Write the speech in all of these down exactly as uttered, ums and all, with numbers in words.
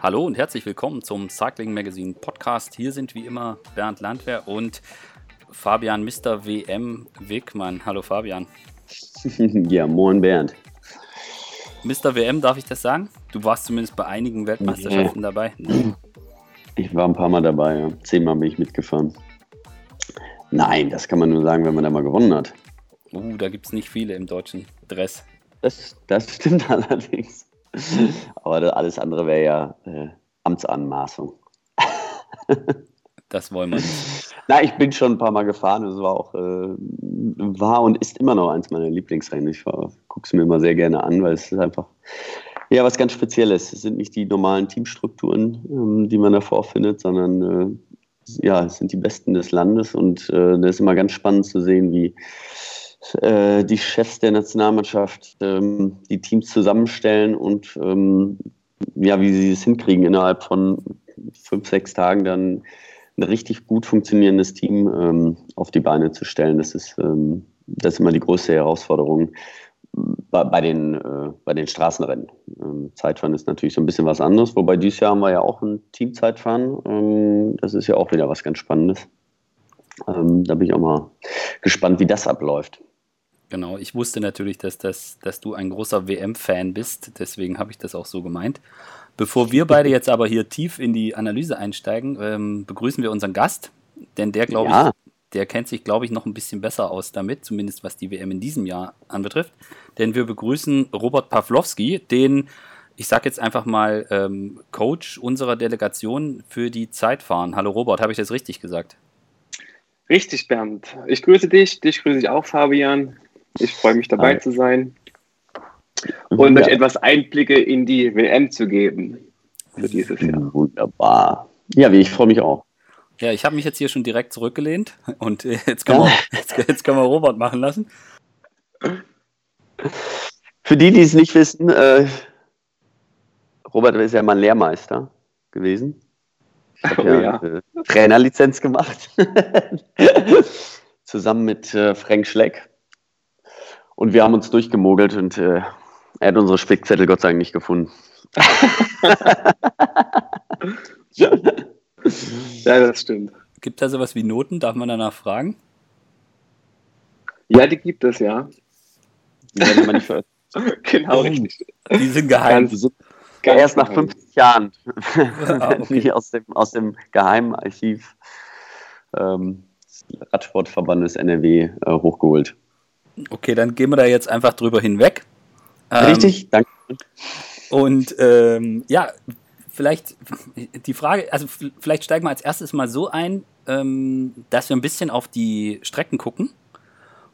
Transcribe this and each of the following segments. Hallo und herzlich willkommen zum Cycling Magazine Podcast. Hier sind wie immer Bernd Landwehr und Fabian Mister W M Wegmann. Hallo Fabian. Ja, moin Bernd. Mister W M, darf ich das sagen? Du warst zumindest bei einigen Weltmeisterschaften ja. dabei. Ich war ein paar Mal dabei, ja. Zehnmal bin ich mitgefahren. Nein, das kann man nur sagen, wenn man da mal gewonnen hat. Uh, da gibt es nicht viele im deutschen Dress. Das, das stimmt allerdings. Aber alles andere wäre ja äh, Amtsanmaßung. Das wollen wir nicht. Na, ich bin schon ein paar Mal gefahren. Es war auch, äh, war und ist immer noch eins meiner Lieblingsrennen. Ich gucke es mir immer sehr gerne an, weil es ist einfach ja was ganz Spezielles. Es sind nicht die normalen Teamstrukturen, ähm, die man davor findet, sondern äh, ja, es sind die Besten des Landes. Und äh, das ist immer ganz spannend zu sehen, wie die Chefs der Nationalmannschaft ähm, die Teams zusammenstellen und ähm, ja, wie sie es hinkriegen, innerhalb von fünf, sechs Tagen dann ein richtig gut funktionierendes Team ähm, auf die Beine zu stellen. Das ist, ähm, das ist immer die größte Herausforderung bei, bei, den, äh, bei den Straßenrennen. Ähm, Zeitfahren ist natürlich so ein bisschen was anderes, wobei dieses Jahr haben wir ja auch ein Teamzeitfahren. Ähm, das ist ja auch wieder was ganz Spannendes. Ähm, da bin ich auch mal gespannt, wie das abläuft. Genau, ich wusste natürlich, dass, dass, dass du ein großer W M-Fan bist, deswegen habe ich das auch so gemeint. Bevor wir beide jetzt aber hier tief in die Analyse einsteigen, ähm, begrüßen wir unseren Gast, denn der, glaube ja. ich, der kennt sich, glaube ich, noch ein bisschen besser aus damit, zumindest was die W M in diesem Jahr anbetrifft, denn wir begrüßen Robert Pawlowski, den, ich sage jetzt einfach mal, ähm, Coach unserer Delegation für die Zeitfahren. Hallo Robert, habe ich das richtig gesagt? Richtig, Bernd. Ich grüße dich, dich grüße ich auch, Fabian. Ich freue mich, dabei Hi. zu sein und ja. euch etwas Einblicke in die W M zu geben für dieses Jahr. Wunderbar. Ja, ich freue mich auch. Ja, ich habe mich jetzt hier schon direkt zurückgelehnt und jetzt können, ja. wir, jetzt, jetzt können wir Robert machen lassen. Für die, die es nicht wissen, äh, Robert ist ja mein Lehrmeister gewesen. Ich habe oh, ja, ja. Äh, Trainerlizenz gemacht, zusammen mit äh, Frank Schleck. Und wir haben uns durchgemogelt und äh, er hat unsere Spickzettel Gott sei Dank nicht gefunden. Ja, das stimmt. Gibt es da sowas wie Noten? Darf man danach fragen? Ja, die gibt es, ja. Die werden immer nicht veröffentlicht. Genau, richtig. Die sind geheim. Ganz, ganz erst nach fünfzig Jahren. Ah, okay. aus, dem, aus dem geheimen Archiv ähm, des Radsportverbandes N R W äh, hochgeholt. Okay, dann gehen wir da jetzt einfach drüber hinweg. Richtig, ähm, danke. Und ähm, ja, vielleicht die Frage, also vielleicht steigen wir als erstes mal so ein, ähm, dass wir ein bisschen auf die Strecken gucken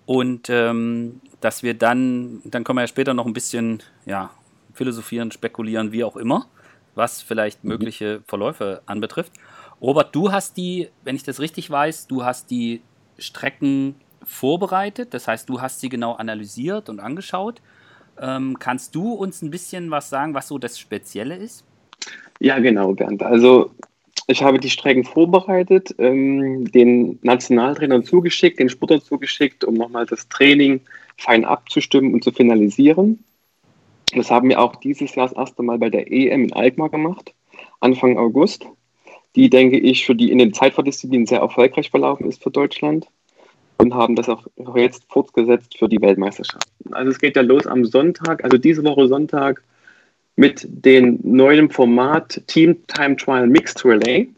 und ähm, dass wir dann, dann können wir ja später noch ein bisschen ja, philosophieren, spekulieren, wie auch immer, was vielleicht mögliche Verläufe anbetrifft. Robert, du hast die, wenn ich das richtig weiß, du hast die Strecken vorbereitet, das heißt, du hast sie genau analysiert und angeschaut. Ähm, kannst du uns ein bisschen was sagen, was so das Spezielle ist? Ja, genau, Bernd. Also ich habe die Strecken vorbereitet, ähm, den Nationaltrainern zugeschickt, den Sportlern zugeschickt, um nochmal das Training fein abzustimmen und zu finalisieren. Das haben wir auch dieses Jahr das erste Mal bei der E M in Alkmaar gemacht, Anfang August, die, denke ich, für die in den Zeitfahrdisziplinen sehr erfolgreich verlaufen ist für Deutschland. Und haben das auch jetzt fortgesetzt für die Weltmeisterschaften. Also es geht ja los am Sonntag, also diese Woche Sonntag, mit dem neuen Format Team Time Trial Mixed Relay,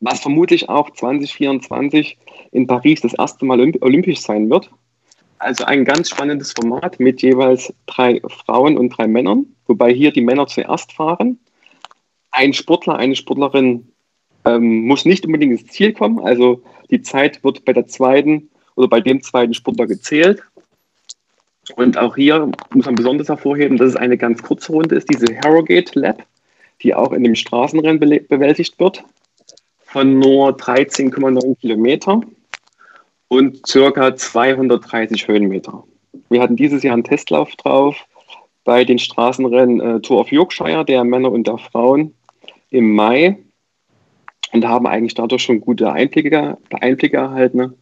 was vermutlich auch zwanzig vierundzwanzig in Paris das erste Mal olympisch sein wird. Also ein ganz spannendes Format mit jeweils drei Frauen und drei Männern, wobei hier die Männer zuerst fahren. Ein Sportler, eine Sportlerin Ähm, muss nicht unbedingt ins Ziel kommen, also die Zeit wird bei der zweiten oder bei dem zweiten Sportler gezählt. Und auch hier muss man besonders hervorheben, dass es eine ganz kurze Runde ist, diese Harrogate Lap, die auch in dem Straßenrennen be- bewältigt wird, von nur dreizehn Komma neun Kilometer und ca. zweihundertdreißig Höhenmeter. Wir hatten dieses Jahr einen Testlauf drauf bei den Straßenrennen äh, Tour of Yorkshire, der Männer und der Frauen im Mai. Und haben eigentlich dadurch schon gute Einblicke, Einblicke erhalten.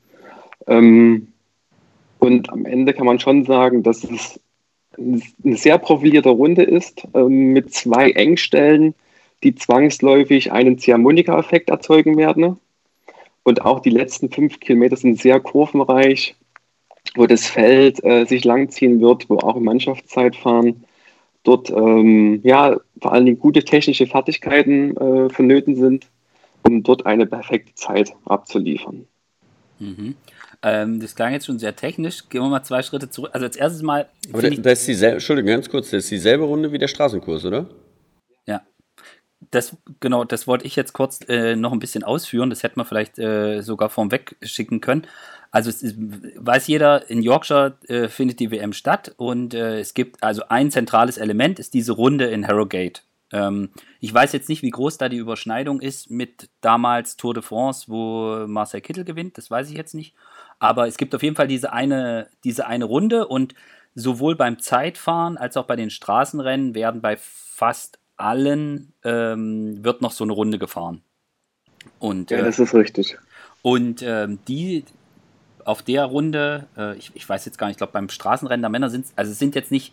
Ähm, und am Ende kann man schon sagen, dass es eine sehr profilierte Runde ist, ähm, mit zwei Engstellen, die zwangsläufig einen Ziehharmonika-Effekt erzeugen werden. Und auch die letzten fünf Kilometer sind sehr kurvenreich, wo das Feld äh, sich langziehen wird, wo auch im Mannschaftszeitfahren dort ähm, ja, vor allen Dingen gute technische Fertigkeiten äh, vonnöten sind, um dort eine perfekte Zeit abzuliefern. Mhm. Ähm, das klang jetzt schon sehr technisch. Gehen wir mal zwei Schritte zurück. Also als erstes mal... Aber das, das ist dieselbe, Entschuldigung, ganz kurz, das ist dieselbe Runde wie der Straßenkurs, oder? Ja. Das, genau, das wollte ich jetzt kurz äh, noch ein bisschen ausführen. Das hätte man vielleicht äh, sogar vorm Weg schicken können. Also es ist, weiß jeder, in Yorkshire äh, findet die W M statt und äh, es gibt also ein zentrales Element, ist diese Runde in Harrogate. Ähm, ich weiß jetzt nicht, wie groß da die Überschneidung ist mit damals Tour de France, wo Marcel Kittel gewinnt, das weiß ich jetzt nicht. Aber es gibt auf jeden Fall diese eine, diese eine Runde und sowohl beim Zeitfahren als auch bei den Straßenrennen werden bei fast allen ähm, wird noch so eine Runde gefahren. Und, äh, ja, das ist richtig. Und ähm, die auf der Runde, äh, ich, ich weiß jetzt gar nicht, ich glaube beim Straßenrennen der Männer sind es, also es sind jetzt nicht,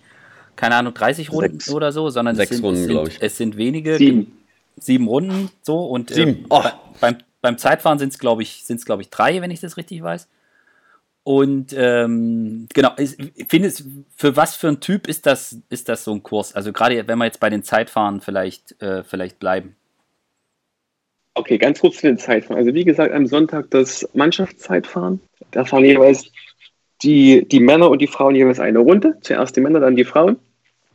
keine Ahnung, dreißig Runden sechs. Oder so, sondern sechs es sind, Runden, es sind, ich. Es sind wenige, sieben. sieben Runden so und sieben. Äh, oh. bei, beim, beim Zeitfahren sind es glaube ich, sind es glaube ich drei, wenn ich das richtig weiß. Und ähm, genau, ich finde es, für was für ein Typ ist das, ist das so ein Kurs? Also gerade wenn wir jetzt bei den Zeitfahren vielleicht, äh, vielleicht bleiben. Okay, ganz kurz zu den Zeitfahren. Also wie gesagt, am Sonntag das Mannschaftszeitfahren. Da fahren jeweils die, die Männer und die Frauen jeweils eine Runde. Zuerst die Männer, dann die Frauen.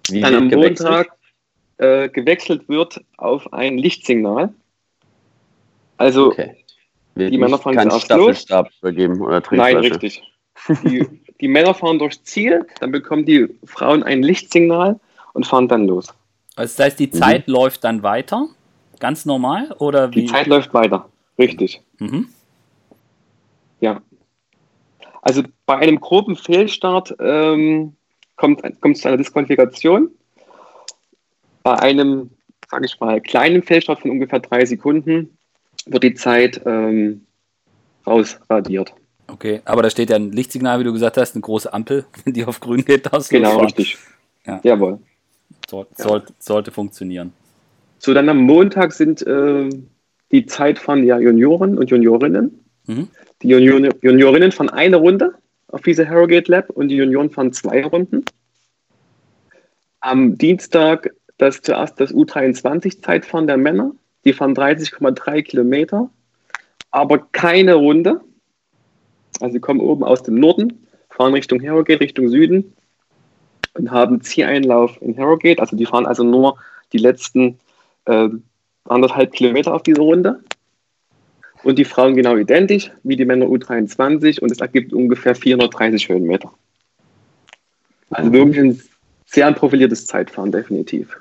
Wie dann am gewechselt? Montag äh, gewechselt wird auf ein Lichtsignal. Also... Okay. Die Männer fahren kein Staffelstab übergeben oder Trinkflasche. Nein, richtig. Die, die Männer fahren durchs Ziel, dann bekommen die Frauen ein Lichtsignal und fahren dann los. Also das heißt, die Zeit mhm. läuft dann weiter? Ganz normal? Oder wie? Die Zeit läuft weiter, richtig. Mhm. Ja. Also bei einem groben Fehlstart ähm, kommt es zu einer Disqualifikation. Bei einem, sage ich mal, kleinen Fehlstart von ungefähr drei Sekunden wird die Zeit ähm, rausradiert. Okay, aber da steht ja ein Lichtsignal, wie du gesagt hast, eine große Ampel, die auf grün geht. Genau, richtig. Ja. Jawohl. So, sollte, ja. sollte funktionieren. So, dann am Montag sind äh, die Zeitfahren ja Junioren und Juniorinnen. Mhm. Die Junior- Juniorinnen fahren eine Runde auf diese Harrogate Lab und die Junioren fahren zwei Runden. Am Dienstag das zuerst das U dreiundzwanzig-Zeitfahren der Männer. Die fahren dreißig Komma drei Kilometer, aber keine Runde. Also sie kommen oben aus dem Norden, fahren Richtung Harrogate, Richtung Süden und haben Zieheinlauf in Harrogate. Also die fahren also nur die letzten äh, anderthalb Kilometer auf diese Runde. Und die Frauen genau identisch wie die Männer U dreiundzwanzig und es ergibt ungefähr vierhundertdreißig Höhenmeter. Also wirklich ein sehr profiliertes Zeitfahren, definitiv.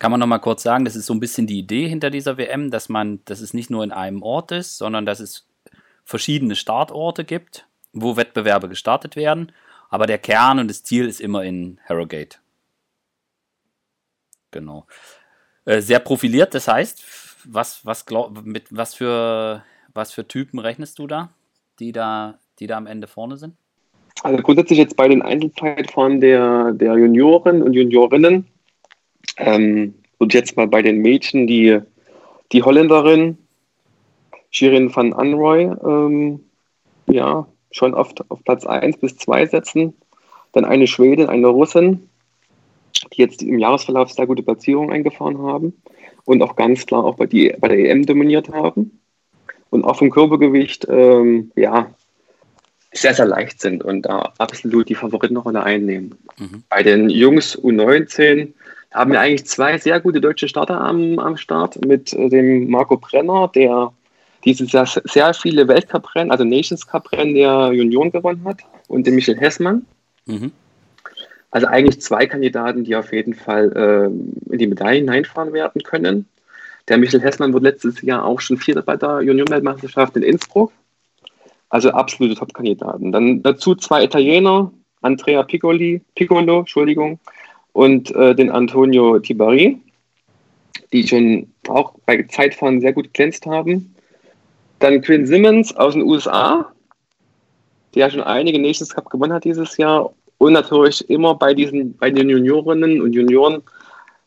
Kann man nochmal kurz sagen, das ist so ein bisschen die Idee hinter dieser W M, dass man, dass es nicht nur in einem Ort ist, sondern dass es verschiedene Startorte gibt, wo Wettbewerbe gestartet werden, aber der Kern und das Ziel ist immer in Harrogate. Genau. Äh, sehr profiliert, das heißt, was, was, glaub, mit was, für, was für Typen rechnest du da, die da, die da am Ende vorne sind? Also grundsätzlich jetzt bei den Einzelzeitfahren der, der Junioren und Juniorinnen, Ähm, und jetzt mal bei den Mädchen, die, die Holländerin Shirin van Anrooy, ähm, ja, schon oft auf Platz eins bis zwei setzen. Dann eine Schwedin, eine Russin, die jetzt im Jahresverlauf sehr gute Platzierungen eingefahren haben und auch ganz klar auch bei, die, bei der E M dominiert haben. Und auch vom Körpergewicht, ähm, ja, sehr, sehr leicht sind und da absolut die Favoritenrolle einnehmen. Mhm. Bei den Jungs U neunzehn haben wir eigentlich zwei sehr gute deutsche Starter am, am Start mit äh, dem Marco Brenner, der dieses Jahr sehr viele Weltcup-Rennen, also Nations Cup-Rennen der Junioren gewonnen hat, und dem Michel Hessmann. Mhm. Also eigentlich zwei Kandidaten, die auf jeden Fall äh, in die Medaille hineinfahren werden können. Der Michel Hessmann wurde letztes Jahr auch schon Vierter bei der Juniorenweltmeisterschaft in Innsbruck. Also absolute Top-Kandidaten. Dann dazu zwei Italiener, Andrea Piccoli, Piccolo, Entschuldigung, und äh, den Antonio Tibari, die schon auch bei Zeitfahren sehr gut glänzt haben. Dann Quinn Simmons aus den U S A, der schon einige Nations Cup gewonnen hat dieses Jahr und natürlich immer bei diesen bei den Juniorinnen und Junioren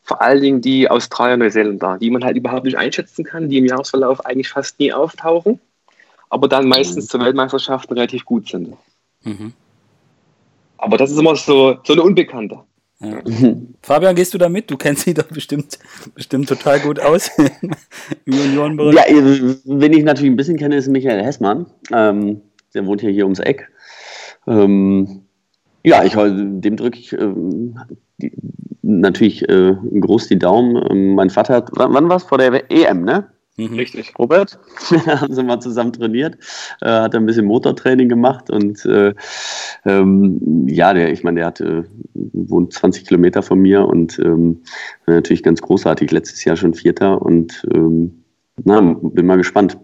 vor allen Dingen die Australier und Neuseeländer, die man halt überhaupt nicht einschätzen kann, die im Jahresverlauf eigentlich fast nie auftauchen, aber dann meistens mhm. zur Weltmeisterschaften relativ gut sind. Mhm. Aber das ist immer so, so eine Unbekannte. Ja. Mhm. Fabian, gehst du da mit? Du kennst sie doch bestimmt, bestimmt total gut aus im Juniorenbereich. Ja, wen ich natürlich ein bisschen kenne, ist Michel Hessmann. Ähm, der wohnt ja hier ums Eck. Ähm, ja, ich, dem drücke ich ähm, die, natürlich äh, groß die Daumen. Ähm, mein Vater hat, wann, wann war es? Vor der E M, ne? Mhm. Richtig. Robert, haben sie mal zusammen trainiert, äh, hat ein bisschen Motortraining gemacht und äh, ähm, ja, der, ich meine, der hat, äh, wohnt zwanzig Kilometer von mir und ähm, war natürlich ganz großartig, letztes Jahr schon Vierter und ähm, na, bin mal gespannt,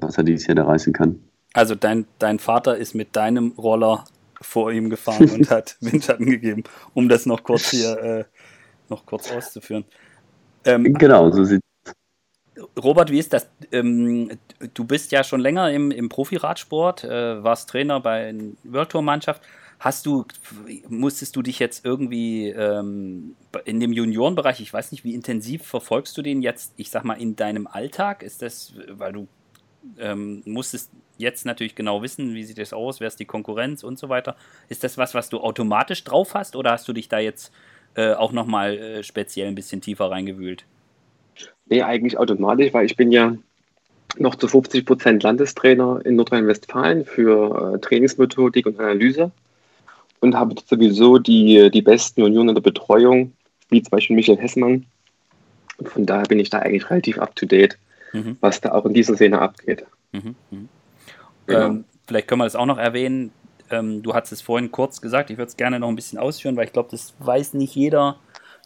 was er dieses Jahr da reißen kann. Also dein, dein Vater ist mit deinem Roller vor ihm gefahren und hat Windschatten gegeben, um das noch kurz hier äh, noch kurz auszuführen. Ähm, genau, so sieht Robert, wie ist das? Du bist ja schon länger im, im Profiradsport, warst Trainer bei einer World Tour Mannschaft. Hast du, musstest du dich jetzt irgendwie in dem Juniorenbereich, ich weiß nicht, wie intensiv verfolgst du den jetzt, ich sag mal, in deinem Alltag? Ist das, weil du ähm, musstest jetzt natürlich genau wissen, wie sieht das aus, wer ist die Konkurrenz und so weiter. Ist das was, was du automatisch drauf hast oder hast du dich da jetzt äh, auch nochmal äh, speziell ein bisschen tiefer reingewühlt? Nee, eigentlich automatisch, weil ich bin ja noch zu fünfzig Prozent Landestrainer in Nordrhein-Westfalen für äh, Trainingsmethodik und Analyse und habe sowieso die, die besten Junioren in der Betreuung, wie zum Beispiel Michel Hessmann. Und von daher bin ich da eigentlich relativ up-to-date, mhm. was da auch in dieser Szene abgeht. Mhm. Mhm. Genau. Ähm, vielleicht können wir das auch noch erwähnen. Ähm, du hast es vorhin kurz gesagt, ich würde es gerne noch ein bisschen ausführen, weil ich glaube, das weiß nicht jeder,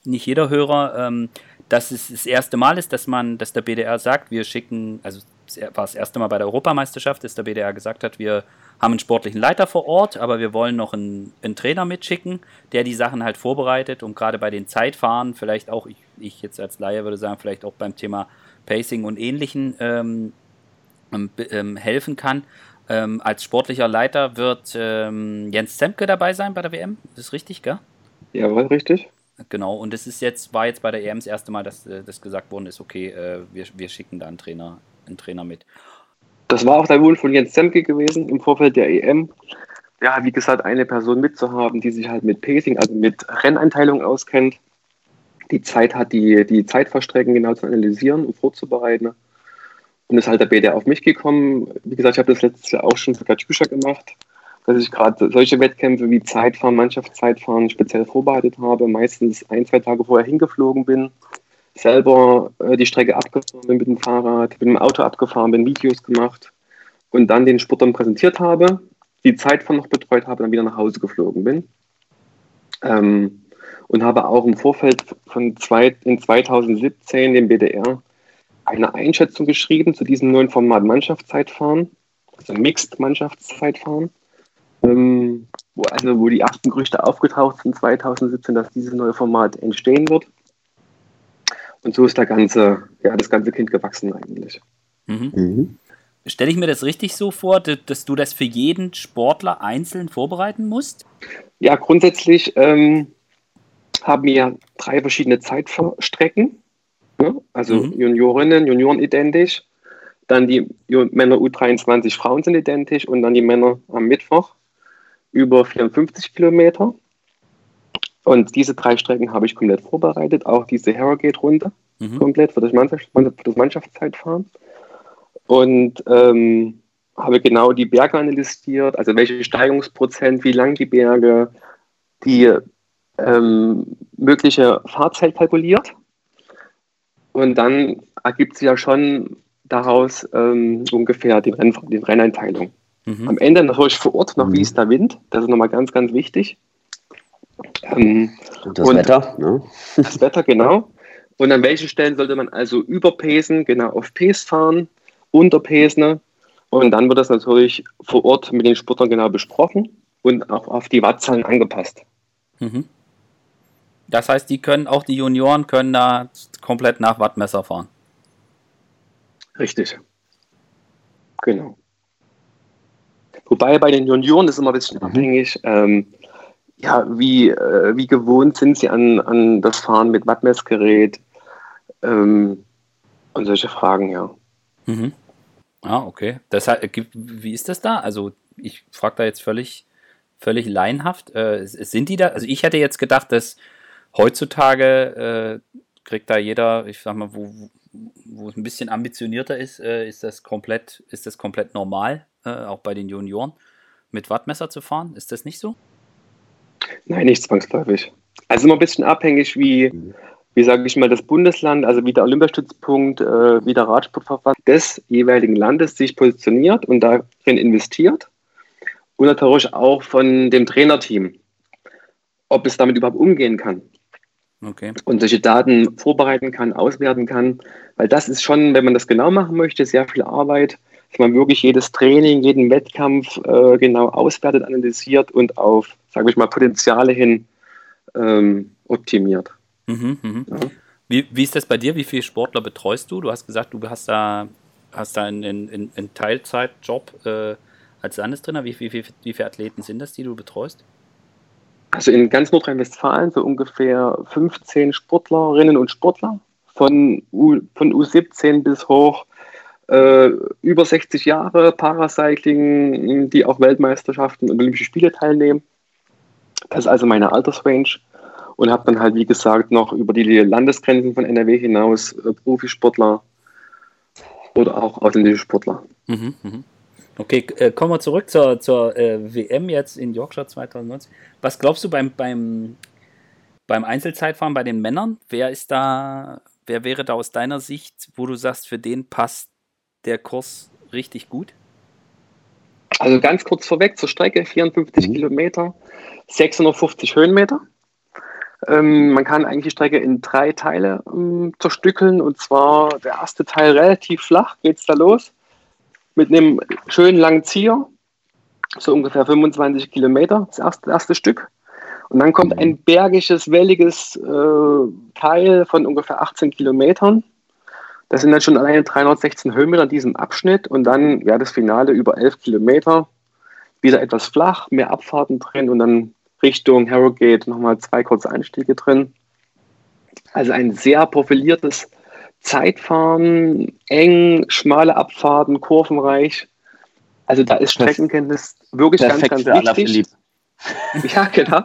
nicht jeder Hörer, ähm, dass es das erste Mal ist, dass man, dass der B D R sagt, wir schicken, also war das erste Mal bei der Europameisterschaft, dass der B D R gesagt hat, wir haben einen sportlichen Leiter vor Ort, aber wir wollen noch einen, einen Trainer mitschicken, der die Sachen halt vorbereitet, und gerade bei den Zeitfahren, vielleicht auch, ich, ich jetzt als Laie würde sagen, vielleicht auch beim Thema Pacing und Ähnlichen ähm, ähm, helfen kann. Ähm, als sportlicher Leiter wird ähm, Jens Zemke dabei sein bei der W M, das ist richtig, gell? Jawohl, richtig. Genau, und das ist jetzt, war jetzt bei der E M das erste Mal, dass das gesagt worden ist, okay, wir, wir schicken da einen Trainer, einen Trainer mit. Das war auch der Wunsch von Jens Zemke gewesen im Vorfeld der E M. Ja, wie gesagt, eine Person mitzuhaben, die sich halt mit Pacing, also mit Renneinteilung auskennt, die Zeit hat, die, die Zeitverstrecken genau zu analysieren und vorzubereiten. Und ist halt der B D R auf mich gekommen. Wie gesagt, ich habe das letztes Jahr auch schon für Katschbücher gemacht, dass ich gerade solche Wettkämpfe wie Zeitfahren, Mannschaftszeitfahren speziell vorbereitet habe, meistens ein, zwei Tage vorher hingeflogen bin, selber äh, die Strecke abgefahren bin mit dem Fahrrad, mit dem Auto abgefahren bin, Videos gemacht und dann den Sportlern präsentiert habe, die Zeitfahren noch betreut habe, dann wieder nach Hause geflogen bin. Ähm, und habe auch im Vorfeld von zwei, in zweitausendsiebzehn dem B D R eine Einschätzung geschrieben zu diesem neuen Format Mannschaftszeitfahren, also Mixed Mannschaftszeitfahren. Ähm, wo, also wo die ersten Gerüchte aufgetaucht sind zweitausendsiebzehn, dass dieses neue Format entstehen wird. Und so ist der ganze, ja, das ganze Kind gewachsen eigentlich. Mhm. Mhm. Stelle ich mir das richtig so vor, dass du das für jeden Sportler einzeln vorbereiten musst? Ja, grundsätzlich ähm, haben wir drei verschiedene Zeitstrecken, ne? Also mhm. Juniorinnen, Junioren identisch, dann die Männer U dreiundzwanzig, Frauen sind identisch und dann die Männer am Mittwoch über vierundfünfzig Kilometer. Und diese drei Strecken habe ich komplett vorbereitet, auch diese Harrogate-Runde mhm. komplett für das, Mannschafts- für das Mannschaftszeitfahren. Und ähm, habe genau die Berge analysiert, also welche Steigungsprozent, wie lang die Berge, die ähm, mögliche Fahrzeit kalkuliert. Und dann ergibt sich ja schon daraus ähm, ungefähr die, Renn- die Renneinteilung. Mhm. Am Ende natürlich vor Ort noch, mhm. wie ist der Wind, das ist nochmal ganz, ganz wichtig. Ähm, und das und Wetter, ne? Das Wetter, genau. Und an welchen Stellen sollte man also überpacen, genau auf Pace fahren, unterpacen. Und dann wird das natürlich vor Ort mit den Sportlern genau besprochen und auch auf die Wattzahlen angepasst. Mhm. Das heißt, die können, auch die Junioren können da komplett nach Wattmesser fahren. Richtig. Genau. Wobei bei den Junioren ist immer ein bisschen mhm. abhängig. Ähm, ja, wie, äh, wie gewohnt sind sie an, an das Fahren mit Wattmessgerät ähm, und solche Fragen, ja. Mhm. Ah, okay. Das, wie ist das da? Also ich frage da jetzt völlig, völlig laienhaft. Äh, sind die da? Also ich hätte jetzt gedacht, dass heutzutage äh, kriegt da jeder, ich sag mal, wo, wo es ein bisschen ambitionierter ist, äh, ist das komplett, ist das komplett normal, äh, auch bei den Junioren, mit Wattmesser zu fahren. Ist das nicht so? Nein, nicht zwangsläufig. Also immer ein bisschen abhängig, wie, wie sage ich mal, das Bundesland, also wie der Olympiastützpunkt, äh, wie der Radsportverband des jeweiligen Landes sich positioniert und darin investiert. Und natürlich auch von dem Trainerteam, ob es damit überhaupt umgehen kann. Okay. Und solche Daten vorbereiten kann, auswerten kann. Weil das ist schon, wenn man das genau machen möchte, sehr viel Arbeit, dass man wirklich jedes Training, jeden Wettkampf äh, genau auswertet, analysiert und auf, sage ich mal, Potenziale hin ähm, optimiert. Mhm, mhm. Ja. Wie, wie ist das bei dir? Wie viele Sportler betreust du? Du hast gesagt, du hast da, hast da einen, einen, einen Teilzeitjob äh, als Landestrainer. Wie, wie, wie, wie viele Athleten sind das, die du betreust? Also in ganz Nordrhein-Westfalen so ungefähr fünfzehn Sportlerinnen und Sportler von, U, von U siebzehn bis hoch äh, über sechzig Jahre, Paracycling, die auch Weltmeisterschaften und Olympische Spiele teilnehmen. Das ist also meine Altersrange und habe dann halt, wie gesagt, noch über die Landesgrenzen von N R W hinaus äh, Profisportler oder auch ausländische Sportler. Mhm, mhm. Okay, äh, kommen wir zurück zur, zur äh, W M jetzt in Yorkshire zwanzig neunzehn. Was glaubst du beim, beim, beim Einzelzeitfahren bei den Männern? Wer ist da, wer wäre da aus deiner Sicht, wo du sagst, für den passt der Kurs richtig gut? Also ganz kurz vorweg zur Strecke, vierundfünfzig mhm. Kilometer, sechshundertfünfzig Höhenmeter. Ähm, man kann eigentlich die Strecke in drei Teile ähm, zerstückeln, und zwar der erste Teil relativ flach, geht's da los. Mit einem schönen langen Zieher, so ungefähr fünfundzwanzig Kilometer, das erste, erste Stück. Und dann kommt ein bergiges, welliges äh, Teil von ungefähr achtzehn Kilometern. Das sind dann schon alleine dreihundertsechzehn Höhenmeter in diesem Abschnitt. Und dann ja, das Finale über elf Kilometer, wieder etwas flach, mehr Abfahrten drin und dann Richtung Harrogate nochmal zwei kurze Anstiege drin. Also ein sehr profiliertes Zeitfahren, eng, schmale Abfahrten, kurvenreich. Also da ist Streckenkenntnis wirklich ganz, ganz wichtig. Ja, genau.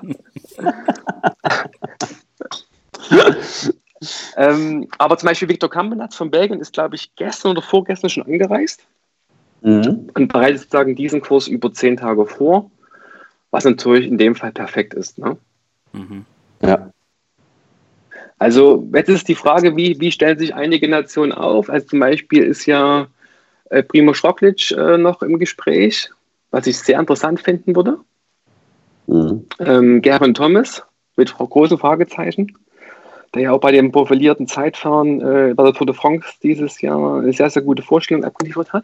ähm, aber zum Beispiel Victor Campenaerts von Belgien ist, glaube ich, gestern oder vorgestern schon angereist mhm. und bereitet sozusagen diesen Kurs über zehn Tage vor, was natürlich in dem Fall perfekt ist. Ne? Mhm. Ja. Also jetzt ist die Frage, wie, wie stellen sich einige Nationen auf? Also zum Beispiel ist ja äh, Primož Roglič äh, noch im Gespräch, was ich sehr interessant finden würde. Mhm. Ähm, Geraint Thomas mit großen Fragezeichen, der ja auch bei dem profilierten Zeitfahren äh, bei der Tour de France dieses Jahr eine sehr, sehr gute Vorstellung abgeliefert hat.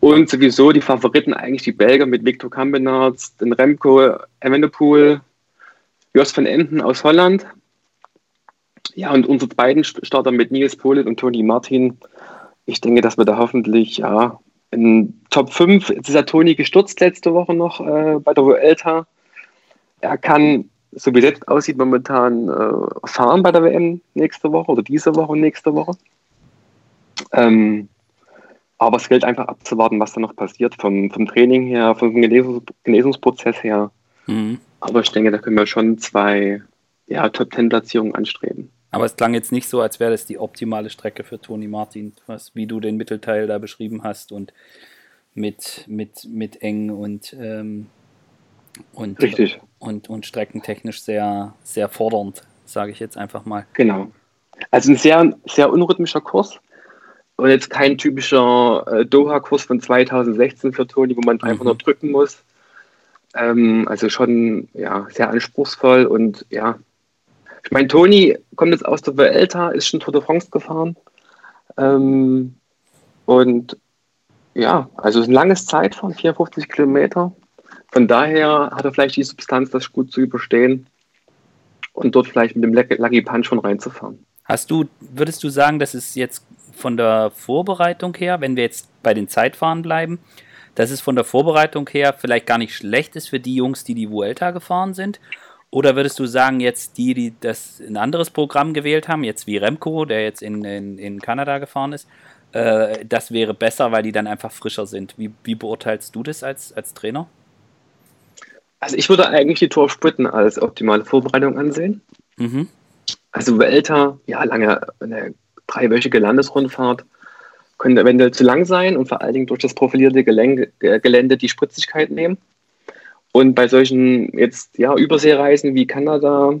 Und sowieso die Favoriten eigentlich die Belgier mit Victor Campenaerts, den Remco Evenepoel, Jos van Emden aus Holland. Ja, und unsere beiden Starter mit Nils Politt und Toni Martin, ich denke, dass wir da hoffentlich ja, in Top fünf, jetzt ist ja Toni gestürzt letzte Woche noch äh, bei der Vuelta. Er kann, so wie es jetzt aussieht, momentan äh, fahren bei der W M nächste Woche oder diese Woche und nächste Woche. Ähm, aber es gilt einfach abzuwarten, was da noch passiert, vom, vom Training her, vom Genesungs- Genesungsprozess her. Mhm. Aber ich denke, da können wir schon zwei ja, Top-zehn-Platzierungen anstreben. Aber es klang jetzt nicht so, als wäre das die optimale Strecke für Toni Martin, was, wie du den Mittelteil da beschrieben hast und mit, mit, mit eng und, ähm, und, Richtig. und, und streckentechnisch sehr, sehr fordernd, sage ich jetzt einfach mal. Genau. Also ein sehr, sehr unrhythmischer Kurs und jetzt kein typischer äh, Doha-Kurs von zweitausendsechzehn für Toni, wo man einfach mhm. nur drücken muss. Ähm, also schon ja, sehr anspruchsvoll und ja, ich meine, Toni kommt jetzt aus der Vuelta, ist schon Tour de France gefahren. Ähm, und ja, also es ist ein langes Zeitfahren, vierundfünfzig Kilometer. Von daher hat er vielleicht die Substanz, das gut zu überstehen und dort vielleicht mit dem Lucky Punch schon reinzufahren. Hast du, würdest du sagen, dass es jetzt von der Vorbereitung her, wenn wir jetzt bei den Zeitfahren bleiben, dass es von der Vorbereitung her vielleicht gar nicht schlecht ist für die Jungs, die die Vuelta gefahren sind? Oder würdest du sagen, jetzt die, die das ein anderes Programm gewählt haben, jetzt wie Remco, der jetzt in, in, in Kanada gefahren ist, äh, das wäre besser, weil die dann einfach frischer sind? Wie, wie beurteilst du das als, als Trainer? Also ich würde eigentlich die Tour auf Briten als optimale Vorbereitung ansehen. Mhm. Also Vuelta, ja, lange, eine dreiwöchige Landesrundfahrt könnte eventuell zu lang sein und vor allen Dingen durch das profilierte Gelände, Gelände die Spritzigkeit nehmen. Und bei solchen jetzt ja Überseereisen wie Kanada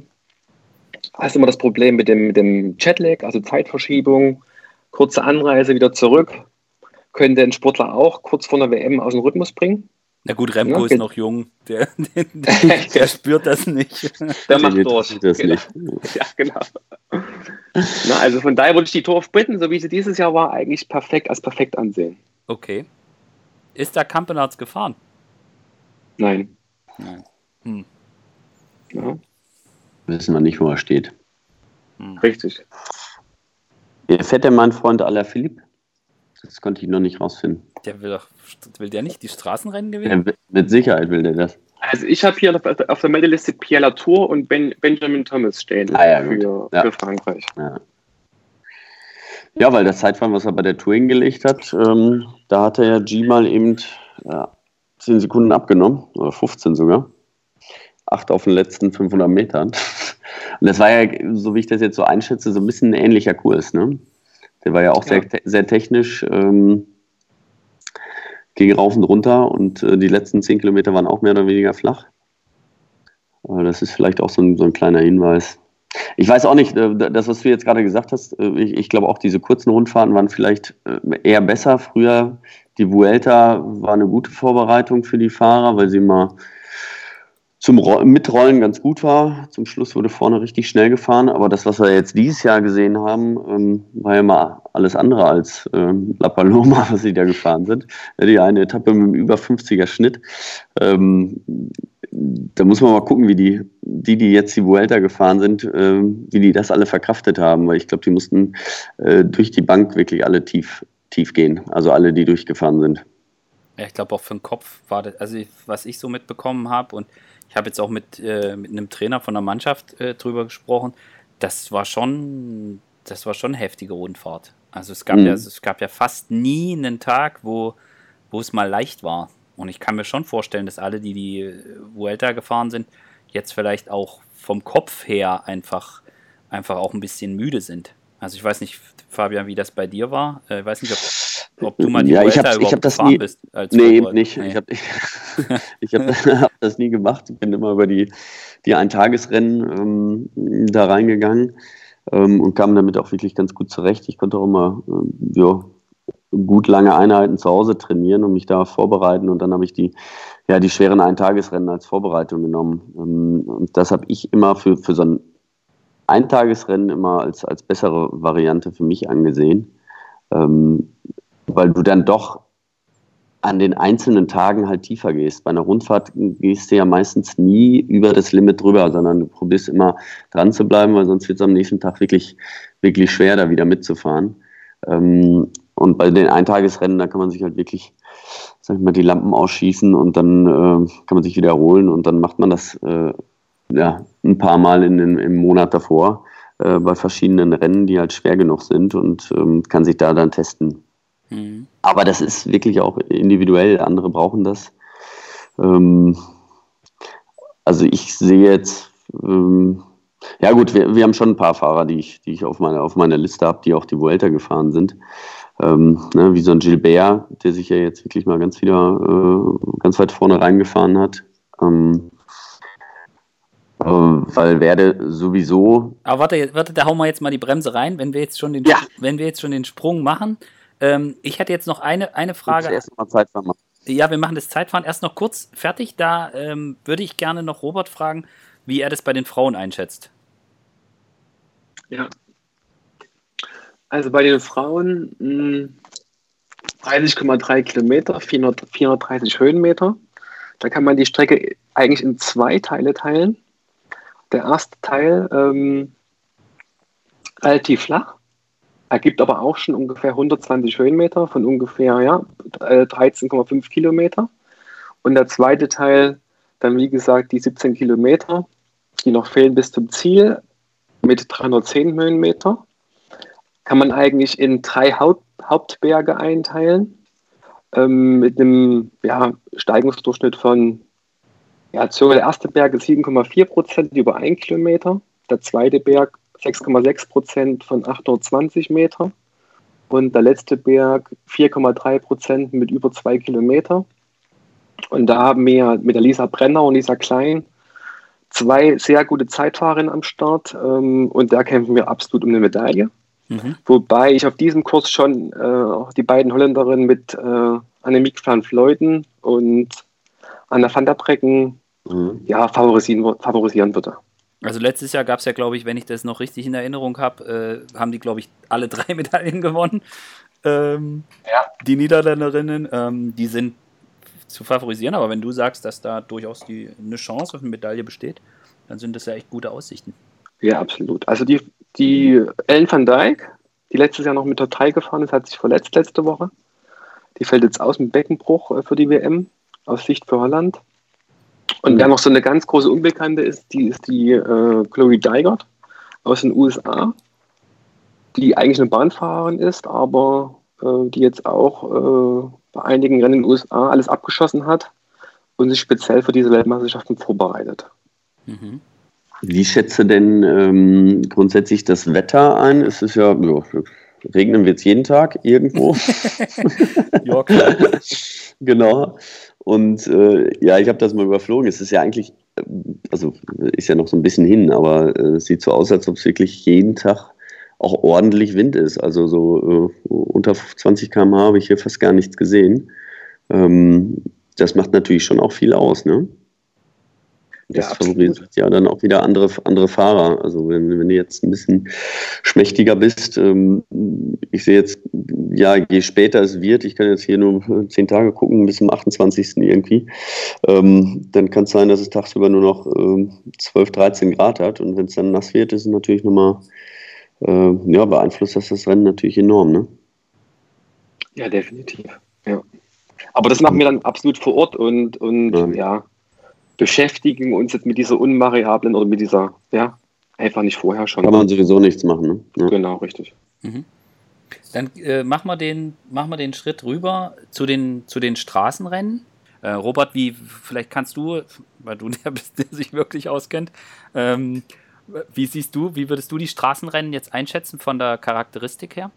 hast du immer das Problem mit dem, mit dem Jetlag, also Zeitverschiebung, kurze Anreise wieder zurück. Könnte ein Sportler auch kurz vor einer W M aus dem Rhythmus bringen. Na gut, Remco ja, ist noch jung, der, der, der spürt das nicht. Der macht durch. Das genau. Nicht. Ja, genau. Na, also von daher würde ich die Tour auf Briten, so wie sie dieses Jahr war, eigentlich perfekt als perfekt ansehen. Okay. Ist da Campenaerts gefahren? Nein. Nein. Hm. Ja. Wissen wir nicht, wo er steht. Hm. Richtig. Der fette Mann-Freund Alaphilippe. Das konnte ich noch nicht rausfinden. Der will doch, will der nicht die Straßenrennen gewinnen? Ja, mit Sicherheit will der das. Also ich habe hier auf der Meldeliste Pierre Latour und ben, Benjamin Thomas stehen ah, ja, für, ja. für Frankreich. Ja. ja, weil das Zeitfahren, was er bei der Tour hingelegt hat, ähm, da hat er ja G mal eben ja, zehn Sekunden abgenommen, oder fünfzehn sogar. acht auf den letzten fünfhundert Metern. Und das war ja, so wie ich das jetzt so einschätze, so ein bisschen ein ähnlicher Kurs, ne? Der war ja auch ja. Sehr, sehr technisch, ähm, ging rauf und runter und äh, die letzten zehn Kilometer waren auch mehr oder weniger flach. Äh, das ist vielleicht auch so ein, so ein kleiner Hinweis. Ich weiß auch nicht, äh, das, was du jetzt gerade gesagt hast, äh, ich, ich glaube auch diese kurzen Rundfahrten waren vielleicht äh, eher besser. Früher die Vuelta war eine gute Vorbereitung für die Fahrer, weil sie immer zum Roll- Mitrollen ganz gut war. Zum Schluss wurde vorne richtig schnell gefahren. Aber das, was wir jetzt dieses Jahr gesehen haben, ähm, war ja mal alles andere als ähm, La Paloma, was sie da gefahren sind. Die eine Etappe mit einem über fünfziger Schnitt. Ähm, da muss man mal gucken, wie die, die, die jetzt die Vuelta gefahren sind, ähm, wie die das alle verkraftet haben. Weil ich glaube, die mussten äh, durch die Bank wirklich alle tief, tief gehen. Also alle, die durchgefahren sind. Ja, ich glaube auch für den Kopf war das, also was ich so mitbekommen habe und ich habe jetzt auch mit, äh, mit einem Trainer von der Mannschaft äh, drüber gesprochen, das war schon das war schon eine heftige Rundfahrt. Also es gab, mhm. ja, also es gab ja fast nie einen Tag, wo, wo es mal leicht war. Und ich kann mir schon vorstellen, dass alle, die die Vuelta gefahren sind, jetzt vielleicht auch vom Kopf her einfach, einfach auch ein bisschen müde sind. Also ich weiß nicht, Fabian, wie das bei dir war. Ich weiß nicht, ob, ob du mal die ja, Vuelta ich hab, überhaupt ich hab das nie, bist. Als nee, eben nicht. Nee. Ich habe ich, ich hab, hab das nie gemacht. Ich bin immer über die, die Eintagesrennen ähm, da reingegangen ähm, und kam damit auch wirklich ganz gut zurecht. Ich konnte auch immer ähm, ja, gut lange Einheiten zu Hause trainieren und mich da vorbereiten. Und dann habe ich die, ja, die schweren Eintagesrennen als Vorbereitung genommen. Ähm, und das habe ich immer für, für so ein Eintagesrennen immer als, als bessere Variante für mich angesehen, ähm, weil du dann doch an den einzelnen Tagen halt tiefer gehst. Bei einer Rundfahrt gehst du ja meistens nie über das Limit drüber, sondern du probierst immer dran zu bleiben, weil sonst wird es am nächsten Tag wirklich, wirklich schwer, da wieder mitzufahren. Ähm, und bei den Eintagesrennen, da kann man sich halt wirklich, sag ich mal, die Lampen ausschießen und dann äh, kann man sich wieder erholen und dann macht man das äh, ja, ein paar Mal in, in, im Monat davor äh, bei verschiedenen Rennen, die halt schwer genug sind und ähm, kann sich da dann testen. Mhm. Aber das ist wirklich auch individuell. Andere brauchen das. Ähm, also ich sehe jetzt, ähm, ja gut, wir, wir haben schon ein paar Fahrer, die ich, die ich auf, meine, auf meiner Liste habe, die auch die Vuelta gefahren sind. Ähm, ne, wie so ein Gilbert, der sich ja jetzt wirklich mal ganz wieder äh, ganz weit vorne reingefahren hat. Ähm, Valverde sowieso. Aber warte, warte, da hauen wir jetzt mal die Bremse rein, wenn wir jetzt schon den, ja. wenn wir jetzt schon den Sprung machen. Ähm, ich hatte jetzt noch eine, eine Frage. Erst mal Zeitfahren machen. Ja, wir machen das Zeitfahren erst noch kurz fertig. Da ähm, würde ich gerne noch Robert fragen, wie er das bei den Frauen einschätzt. Ja. Also bei den Frauen mh, dreißig Komma drei Kilometer, vierhundert, vierhundertdreißig Höhenmeter. Da kann man die Strecke eigentlich in zwei Teile teilen. Der erste Teil ähm, relativ flach, ergibt aber auch schon ungefähr hundertzwanzig Höhenmeter von ungefähr ja, dreizehn Komma fünf Kilometer. Und der zweite Teil, dann wie gesagt, die siebzehn Kilometer, die noch fehlen bis zum Ziel, mit dreihundertzehn Höhenmeter, kann man eigentlich in drei Haupt- Hauptberge einteilen, ähm, mit einem ja, Steigungsdurchschnitt von, ja, der erste Berg ist sieben Komma vier Prozent über einen Kilometer, der zweite Berg sechs Komma sechs Prozent von achthundertzwanzig Meter und der letzte Berg vier Komma drei Prozent mit über zwei Kilometer. Und da haben wir mit der Lisa Brenner und Lisa Klein zwei sehr gute Zeitfahrerinnen am Start, ähm, und da kämpfen wir absolut um eine Medaille. Mhm. Wobei ich auf diesem Kurs schon äh, auch die beiden Holländerinnen mit äh, Annemiek van Vleuten und Anna van der Breggen mhm. ja, favorisieren, favorisieren würde. Also letztes Jahr gab es ja, glaube ich, wenn ich das noch richtig in Erinnerung habe, äh, haben die, glaube ich, alle drei Medaillen gewonnen. Ähm, ja. Die Niederländerinnen, ähm, die sind zu favorisieren, aber wenn du sagst, dass da durchaus die, eine Chance auf eine Medaille besteht, dann sind das ja echt gute Aussichten. Ja, absolut. Also die, die Ellen van Dijk, die letztes Jahr noch mit der Türkei gefahren ist, hat sich verletzt letzte Woche. Die fällt jetzt aus mit Beckenbruch für die W M, aus Sicht für Holland. Und wer noch so eine ganz große Unbekannte ist, die ist die äh, Chloe Dygert aus den U S A, die eigentlich eine Bahnfahrerin ist, aber äh, die jetzt auch äh, bei einigen Rennen in den U S A alles abgeschossen hat und sich speziell für diese Weltmeisterschaften vorbereitet. Mhm. Wie schätzt du denn ähm, grundsätzlich das Wetter ein? Es ist ja, ja regnen wird es jeden Tag irgendwo. Ja, klar. Genau. Und äh, ja, ich habe das mal überflogen. Es ist ja eigentlich, also ist ja noch so ein bisschen hin, aber äh, es sieht so aus, als ob es wirklich jeden Tag auch ordentlich Wind ist. Also so äh, unter zwanzig Kilometer pro Stunde habe ich hier fast gar nichts gesehen. Ähm, das macht natürlich schon auch viel aus, ne? Das ja, favorisiert ja dann auch wieder andere, andere Fahrer. Also wenn, wenn du jetzt ein bisschen schmächtiger bist, ähm, ich sehe jetzt, ja, je später es wird, ich kann jetzt hier nur zehn Tage gucken, bis zum achtundzwanzigsten irgendwie, ähm, dann kann es sein, dass es tagsüber nur noch ähm, zwölf, dreizehn Grad hat. Und wenn es dann nass wird, ist es natürlich nochmal, äh, ja, beeinflusst das das Rennen natürlich enorm, ne? Ja, definitiv. Ja. Aber das machen wir dann absolut vor Ort und, und ja, ja. beschäftigen uns jetzt mit dieser unvariablen oder mit dieser, ja, einfach nicht vorher schon. Kann man sowieso nichts machen, ne? Ja. Genau, richtig. Mhm. Dann äh, machen wir den, machen wir den Schritt rüber zu den, zu den Straßenrennen. Äh, Robert, wie, vielleicht kannst du, weil du der bist, der sich wirklich auskennt, ähm, wie siehst du, wie würdest du die Straßenrennen jetzt einschätzen von der Charakteristik her?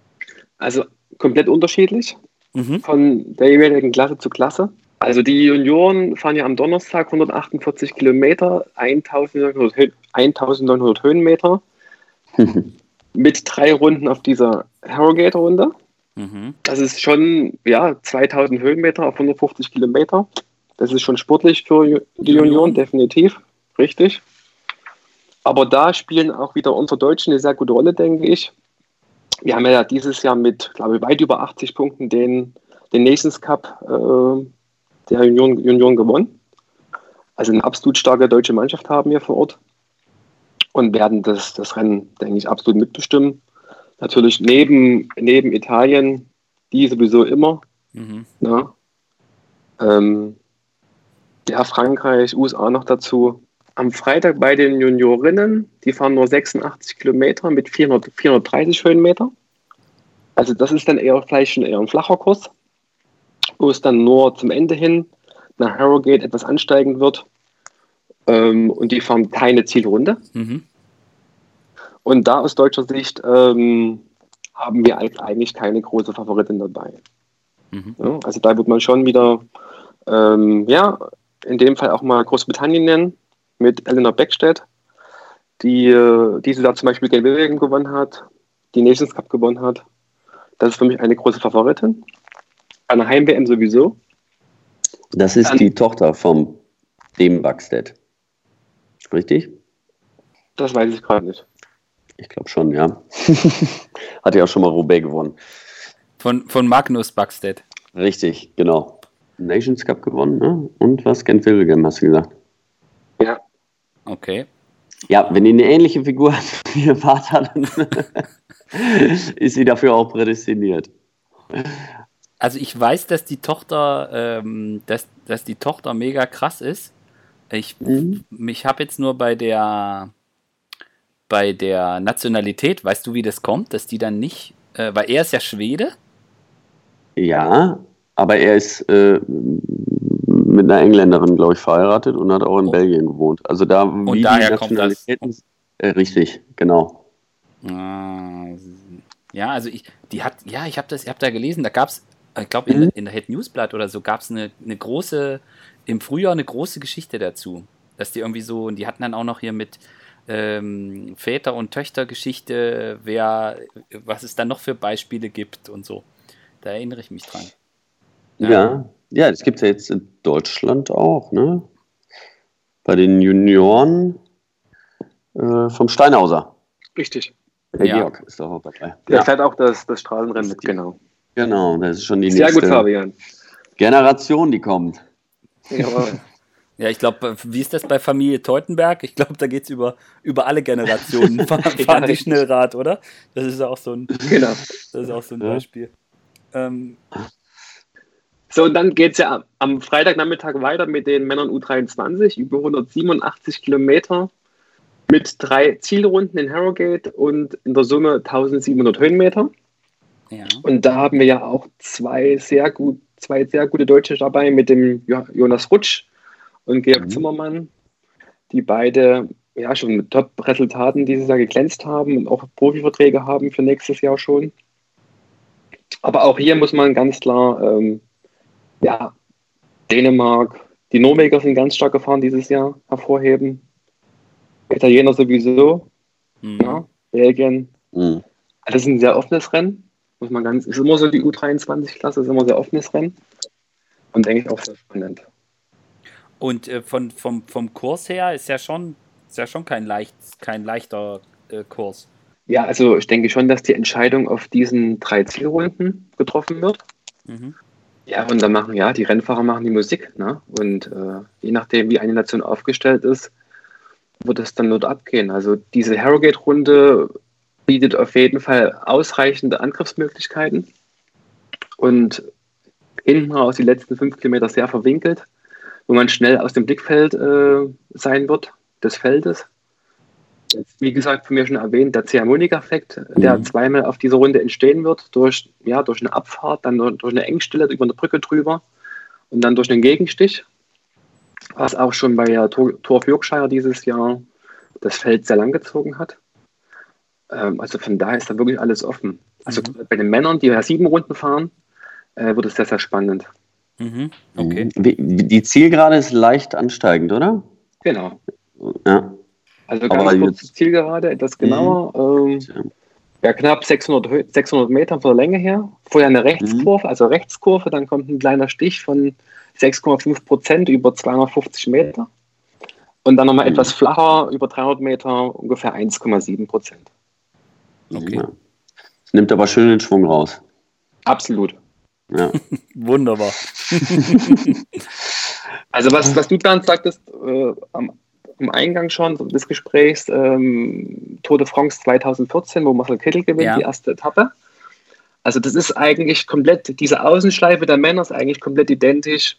Also komplett unterschiedlich, mhm. von der jeweiligen Klasse zu Klasse. Also die Junioren fahren ja am Donnerstag hundertachtundvierzig Kilometer, eintausendneunhundert Höhenmeter mit drei Runden auf dieser Harrogate-Runde. Mhm. Das ist schon, ja, zweitausend Höhenmeter auf hundertfünfzig Kilometer. Das ist schon sportlich für die Junioren, definitiv, richtig. Aber da spielen auch wieder unsere Deutschen eine sehr gute Rolle, denke ich. Wir haben ja dieses Jahr mit, glaube ich, weit über achtzig Punkten den, den Nations Cup äh, der Union, Union gewonnen. Also eine absolut starke deutsche Mannschaft haben wir vor Ort und werden das, das Rennen, denke ich, absolut mitbestimmen. Natürlich neben, neben Italien, die sowieso immer. Mhm. Na, ähm, ja, Frankreich, U S A noch dazu. Am Freitag bei den Juniorinnen, die fahren nur sechsundachtzig Kilometer mit vierhundert, vierhundertdreißig Höhenmeter. Also das ist dann eher vielleicht schon eher ein flacher Kurs, wo es dann nur zum Ende hin nach Harrogate etwas ansteigen wird, ähm, und die fahren keine Zielrunde. Mhm. Und da aus deutscher Sicht ähm, haben wir eigentlich keine große Favoritin dabei. Mhm. Ja, also da wird man schon wieder, ähm, ja, in dem Fall auch mal Großbritannien nennen mit Eleanor Beckstedt, die äh, dieses Jahr zum Beispiel G W M gewonnen hat, die Nations Cup gewonnen hat. Das ist für mich eine große Favoritin. An der Heim-W M sowieso. Das ist dann die Tochter von dem Buckstedt. Richtig? Das weiß ich gerade nicht. Ich glaube schon, ja. Hat ja auch schon mal Roubaix gewonnen. Von, von Magnus Buckstedt. Richtig, genau. Nations Cup gewonnen, ne? Und was? Gent Wevelgem, hast du gesagt. Ja. Okay. Ja, wenn ihr eine ähnliche Figur habt wie ihr Vater, dann ist sie dafür auch prädestiniert. Also ich weiß, dass die Tochter, ähm, dass, dass die Tochter mega krass ist. Ich, mhm. ich habe jetzt nur bei der, bei der Nationalität, weißt du, wie das kommt, dass die dann nicht, äh, weil er ist ja Schwede. Ja, aber er ist äh, mit einer Engländerin, glaube ich, verheiratet und hat auch in oh. Belgien gewohnt. Also da und wie daher die Nationalität kommt das. Äh, richtig, genau. Ja, also ich, die hat, ja, ich habe das, ich habe da gelesen, da gab es, ich glaube in, mhm. in der Head Newsblatt oder so gab es eine, eine große, im Frühjahr eine große Geschichte dazu, dass die irgendwie so, und die hatten dann auch noch hier mit ähm, Väter- und Töchter-Geschichte, wer, was es dann noch für Beispiele gibt und so. Da erinnere ich mich dran. Ja, ja, ja, das gibt es ja jetzt in Deutschland auch, ne? Bei den Junioren äh, vom Steinhauser. Richtig. Der ja. Georg ist doch auch dabei. Der ja. fährt auch das, das Strahlenrennen mit, genau. Genau, das ist schon die Sehr nächste gut, Fabian. Generation, die kommt. Jawohl. Ja, ich glaube, wie ist das bei Familie Teutenberg? Ich glaube, da geht es über, über alle Generationen. Fahren ja, die Schnellrad, oder? Das ist auch so ein, genau. das ist auch so ein ja. Beispiel. Ähm, so, und dann geht es ja am Freitagnachmittag weiter mit den Männern U dreiundzwanzig, über hundertsiebenundachtzig Kilometer. Mit drei Zielrunden in Harrogate und in der Summe tausendsiebenhundert Höhenmeter. Ja. Und da haben wir ja auch zwei sehr, gut, zwei sehr gute Deutsche dabei mit dem Jonas Rutsch und Georg mhm. Zimmermann, die beide ja schon mit Top-Resultaten dieses Jahr geglänzt haben und auch Profiverträge haben für nächstes Jahr schon. Aber auch hier muss man ganz klar, ähm, ja, Dänemark, die Norweger sind ganz stark gefahren dieses Jahr, hervorheben. Italiener sowieso, mhm. ja, Belgien. Mhm. Das ist ein sehr offenes Rennen. Muss man ganz, ist immer so die U dreiundzwanzig-Klasse, ist immer sehr offenes Rennen. Und denke ich auch sehr spannend. Und äh, von, vom, vom Kurs her ist ja schon, ist ja schon kein, leicht, kein leichter äh, Kurs. Ja, also ich denke schon, dass die Entscheidung auf diesen drei Zielrunden getroffen wird. Mhm. Ja, und dann machen ja die Rennfahrer machen die Musik. Ne? Und äh, je nachdem, wie eine Nation aufgestellt ist, wird es dann dort abgehen. Also diese Harrogate-Runde bietet auf jeden Fall ausreichende Angriffsmöglichkeiten und hinten raus die letzten fünf Kilometer sehr verwinkelt, wo man schnell aus dem Blickfeld äh, sein wird, des Feldes. Jetzt, wie gesagt, von mir schon erwähnt, der Ziehharmonika-Effekt, mhm. der zweimal auf dieser Runde entstehen wird, durch, ja, durch eine Abfahrt, dann durch eine Engstelle, über eine Brücke drüber und dann durch einen Gegenstich. Was auch schon bei der Tour of Yorkshire dieses Jahr das Feld sehr lang gezogen hat. Ähm, also von daher ist da wirklich alles offen. Also mhm. bei den Männern, die ja sieben Runden fahren, äh, wird es sehr, sehr spannend. Mhm. Okay. Die Zielgerade ist leicht ansteigend, oder? Genau. Ja. Also ganz Aber kurz die Zielgerade, etwas genauer. Mhm. Ähm, ja, knapp sechshundert Meter von der Länge her. Vorher eine Rechtskurve, mhm. also Rechtskurve, dann kommt ein kleiner Stich von sechs Komma fünf Prozent über zweihundertfünfzig Meter und dann nochmal mhm. etwas flacher über dreihundert Meter ungefähr eins Komma sieben Prozent. Okay. Ja. Nimmt aber schön den Schwung raus. Absolut. Ja. Wunderbar. Also was, was du dann sagtest, äh, am, am Eingang schon des Gesprächs, ähm, Tour de France zweitausendvierzehn, wo Marcel Kittel gewinnt, ja. die erste Etappe. Also das ist eigentlich komplett, diese Außenschleife der Männer ist eigentlich komplett identisch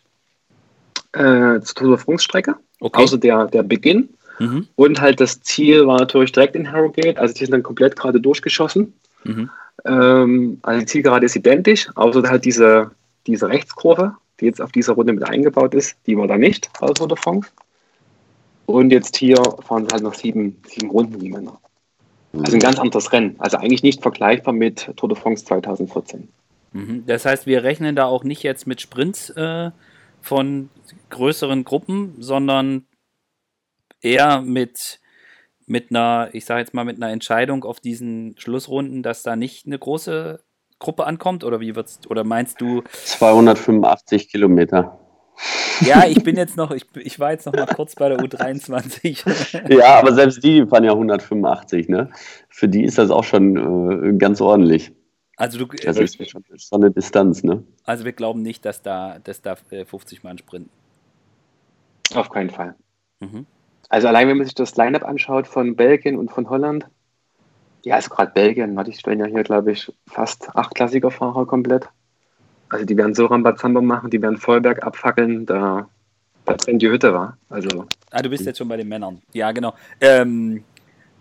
äh, zur Tour de France-Strecke, okay. außer der, der Beginn. Mhm. Und halt das Ziel war natürlich direkt in Harrogate, also die sind dann komplett gerade durchgeschossen. Mhm. Ähm, also die Zielgerade ist identisch, außer halt diese, diese Rechtskurve, die jetzt auf dieser Runde mit eingebaut ist, die war da nicht, also Tour de France. Und jetzt hier fahren sie halt noch sieben, sieben Runden, die Männer. Also ein ganz anderes Rennen. Also eigentlich nicht vergleichbar mit Tour de France zweitausendvierzehn. Mhm. Das heißt, wir rechnen da auch nicht jetzt mit Sprints äh, von größeren Gruppen, sondern eher mit, mit einer, ich sage jetzt mal, mit einer Entscheidung auf diesen Schlussrunden, dass da nicht eine große Gruppe ankommt? Oder wie wird's, oder meinst du? zweihundertfünfundachtzig Kilometer. Ja, ich bin jetzt noch, ich, ich war jetzt noch mal kurz bei der U dreiundzwanzig. Ja, aber selbst die, die fahren ja hundertfünfundachtzig, ne? Für die ist das auch schon äh, ganz ordentlich. Also du, das ist schon so eine Distanz, ne? Also wir glauben nicht, dass da, dass da fünfzig Mann sprinten. Auf keinen Fall. Mhm. Also allein wenn man sich das Line-Up anschaut von Belgien und von Holland, Ja, also gerade Belgien, hatte ich stellen ja hier, glaube ich, fast achtklassiger Fahrer komplett. Also die werden so Rambazamba machen, die werden Vollberg abfackeln, da, da drin die Hütte war. Also, ah, du bist jetzt schon bei den Männern. Ja, genau. Ähm,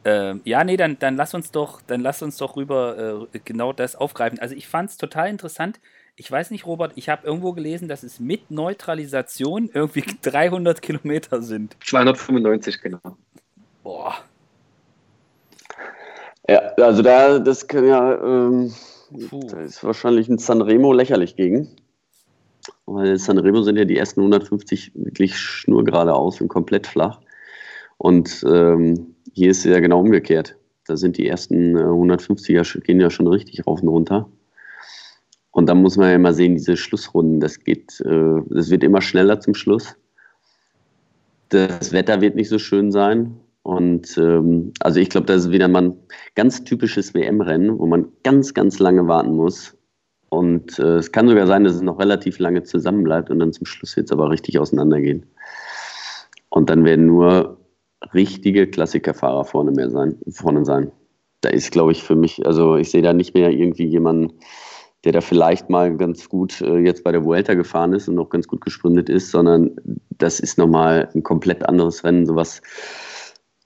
ähm, ja, nee, dann, dann lass uns doch, dann lass uns doch rüber äh, genau das aufgreifen. Also ich fand es total interessant. Ich weiß nicht, Robert, ich habe irgendwo gelesen, dass es mit Neutralisation irgendwie dreihundert Kilometer sind. zweihundertfünfundneunzig, genau. Boah. Ja, also da, das kann ja, ähm, da ist wahrscheinlich ein Sanremo lächerlich gegen. Weil in Sanremo sind ja die ersten hundertfünfzig wirklich schnurgeradeaus und komplett flach. Und ähm, hier ist es ja genau umgekehrt. Da sind die ersten hundertfünfziger, gehen ja schon richtig rauf und runter. Und dann muss man ja immer sehen, diese Schlussrunden, das geht, äh, das wird immer schneller zum Schluss. Das Wetter wird nicht so schön sein. Und ähm, also ich glaube, das ist wieder mal ein ganz typisches W M-Rennen, wo man ganz, ganz lange warten muss. Und äh, es kann sogar sein, dass es noch relativ lange zusammen bleibt und dann zum Schluss wird es aber richtig auseinandergehen. Und dann werden nur richtige Klassikerfahrer vorne mehr sein, vorne sein. Da ist, glaube ich, für mich, also ich sehe da nicht mehr irgendwie jemanden, der da vielleicht mal ganz gut äh, jetzt bei der Vuelta gefahren ist und noch ganz gut gesprintet ist, sondern das ist nochmal ein komplett anderes Rennen, sowas.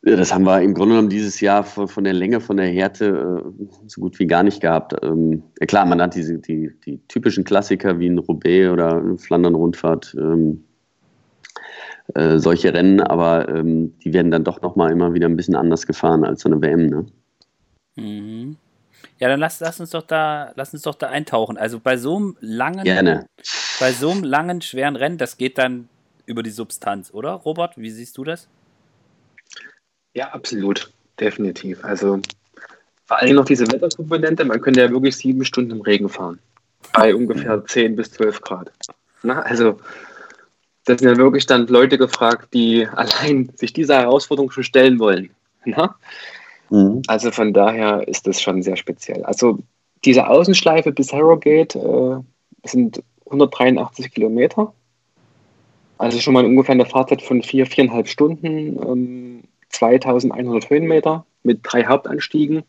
Das haben wir im Grunde genommen dieses Jahr von der Länge, von der Härte so gut wie gar nicht gehabt. Ja klar, man hat diese, die, die typischen Klassiker wie ein Roubaix oder eine Flandern-Rundfahrt, ähm, äh, solche Rennen, aber ähm, die werden dann doch nochmal immer wieder ein bisschen anders gefahren als so eine W M. Ne? Mhm. Ja, dann lass, lass, uns doch da, lass uns doch da eintauchen. Also bei so einem langen, Gerne. bei so einem langen, schweren Rennen, das geht dann über die Substanz, oder Robert? Wie siehst du das? Ja, absolut. Definitiv. Also vor allem noch diese Wetterkomponente, man könnte ja wirklich sieben Stunden im Regen fahren. Bei ungefähr zehn bis zwölf Grad. Na, also das sind ja wirklich dann Leute gefragt, die allein sich dieser Herausforderung schon stellen wollen. Na? Mhm. Also von daher ist das schon sehr speziell. Also diese Außenschleife bis Harrogate äh, sind hundertdreiundachtzig Kilometer. Also schon mal ungefähr eine Fahrzeit von vier, viereinhalb Stunden. Ähm, zweitausendeinhundert Höhenmeter mit drei Hauptanstiegen,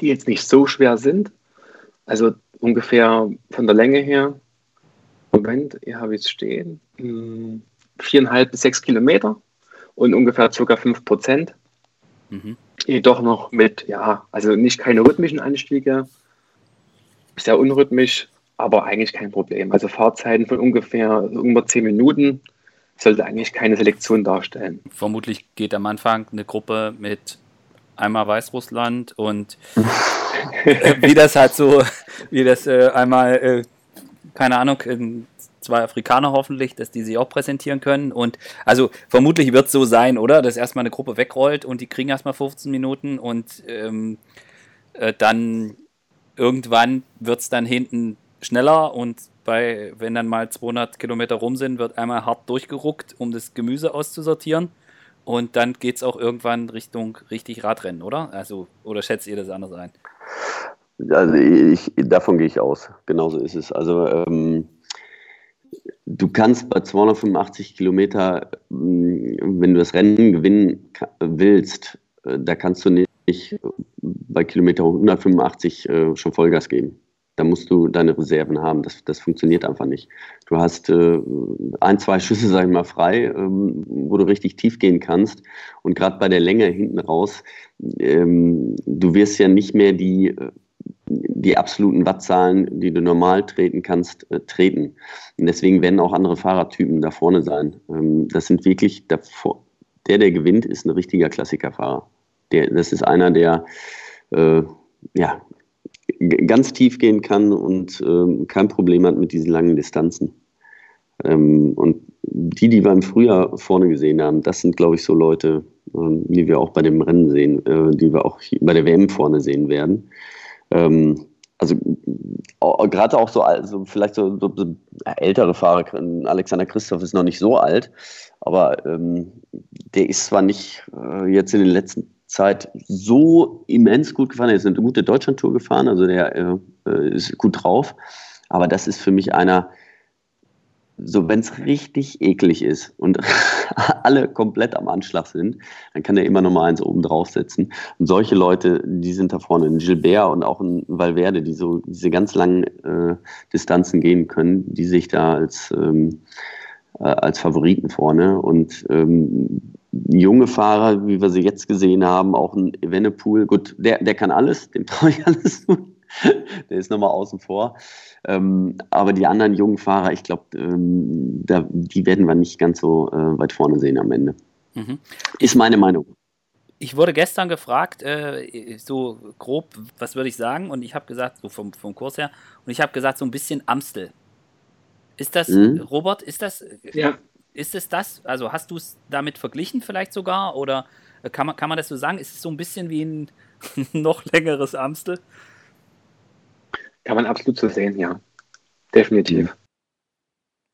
die jetzt nicht so schwer sind. Also ungefähr von der Länge her, Moment, hier habe ich es stehen, viereinhalb bis sechs Kilometer und ungefähr ca. fünf Prozent. Mhm. Jedoch noch mit, ja, also nicht keine rhythmischen Anstiege, sehr unrhythmisch, aber eigentlich kein Problem. Also Fahrzeiten von ungefähr über zehn Minuten. Sollte eigentlich keine Selektion darstellen. Vermutlich geht am Anfang eine Gruppe mit einmal Weißrussland und äh, wie das halt so, wie das äh, einmal, äh, keine Ahnung, in zwei Afrikaner hoffentlich, dass die sich auch präsentieren können. Und also vermutlich wird es so sein, oder? Dass erstmal eine Gruppe wegrollt und die kriegen erstmal fünfzehn Minuten und ähm, äh, dann irgendwann wird es dann hinten schneller und bei, wenn dann mal zweihundert Kilometer rum sind, wird einmal hart durchgeruckt, um das Gemüse auszusortieren. Und dann geht es auch irgendwann Richtung richtig Radrennen, oder? Also, oder schätzt ihr das anders ein? Also ich, davon gehe ich aus. Genauso ist es. Also ähm, du kannst bei zweihundertfünfundachtzig Kilometer, wenn du das Rennen gewinnen willst, da kannst du nicht bei Kilometer hundertfünfundachtzig schon Vollgas geben. Da musst du deine Reserven haben. Das, das funktioniert einfach nicht. Du hast äh, ein, zwei Schüsse, sag ich mal, frei, ähm, wo du richtig tief gehen kannst. Und gerade bei der Länge hinten raus, ähm, du wirst ja nicht mehr die, die absoluten Wattzahlen, die du normal treten kannst, äh, treten. Und deswegen werden auch andere Fahrertypen da vorne sein. Ähm, das sind wirklich, davor, der, der gewinnt, ist ein richtiger Klassikerfahrer. Der, das ist einer, der, äh, ja, ganz tief gehen kann und ähm, kein Problem hat mit diesen langen Distanzen. Ähm, und die, die wir im Frühjahr vorne gesehen haben, das sind, glaube ich, so Leute, ähm, die wir auch bei dem Rennen sehen, äh, die wir auch bei der W M vorne sehen werden. Ähm, also äh, gerade auch so, also vielleicht so, so ältere Fahrer, Alexander Christoph ist noch nicht so alt, aber ähm, der ist zwar nicht äh, jetzt in den letzten Zeit so immens gut gefahren. Er ist eine gute Deutschlandtour gefahren, also der äh, ist gut drauf. Aber das ist für mich einer, so, wenn es richtig eklig ist und alle komplett am Anschlag sind, dann kann der immer noch mal eins oben draufsetzen. Und solche Leute, die sind da vorne. Ein Gilbert und auch ein Valverde, die so diese ganz langen äh, Distanzen gehen können, die sich da als, ähm, äh, als Favoriten vorne. Und ähm, junge Fahrer, wie wir sie jetzt gesehen haben, auch ein Evenepoel, gut, der, der kann alles, dem traue ich alles zu. Der ist nochmal außen vor. Ähm, aber die anderen jungen Fahrer, ich glaube, ähm, die werden wir nicht ganz so äh, weit vorne sehen am Ende. Mhm. Ist meine Meinung. Ich wurde gestern gefragt, äh, so grob, was würde ich sagen? Und ich habe gesagt, so vom, vom Kurs her, und ich habe gesagt, so ein bisschen Amstel. Ist das, mhm. Robert, ist das, ja. ist es das? Also hast du es damit verglichen vielleicht sogar? Oder kann man, kann man das so sagen? Ist es so ein bisschen wie ein noch längeres Amstel? Kann man absolut so sehen, ja. Definitiv.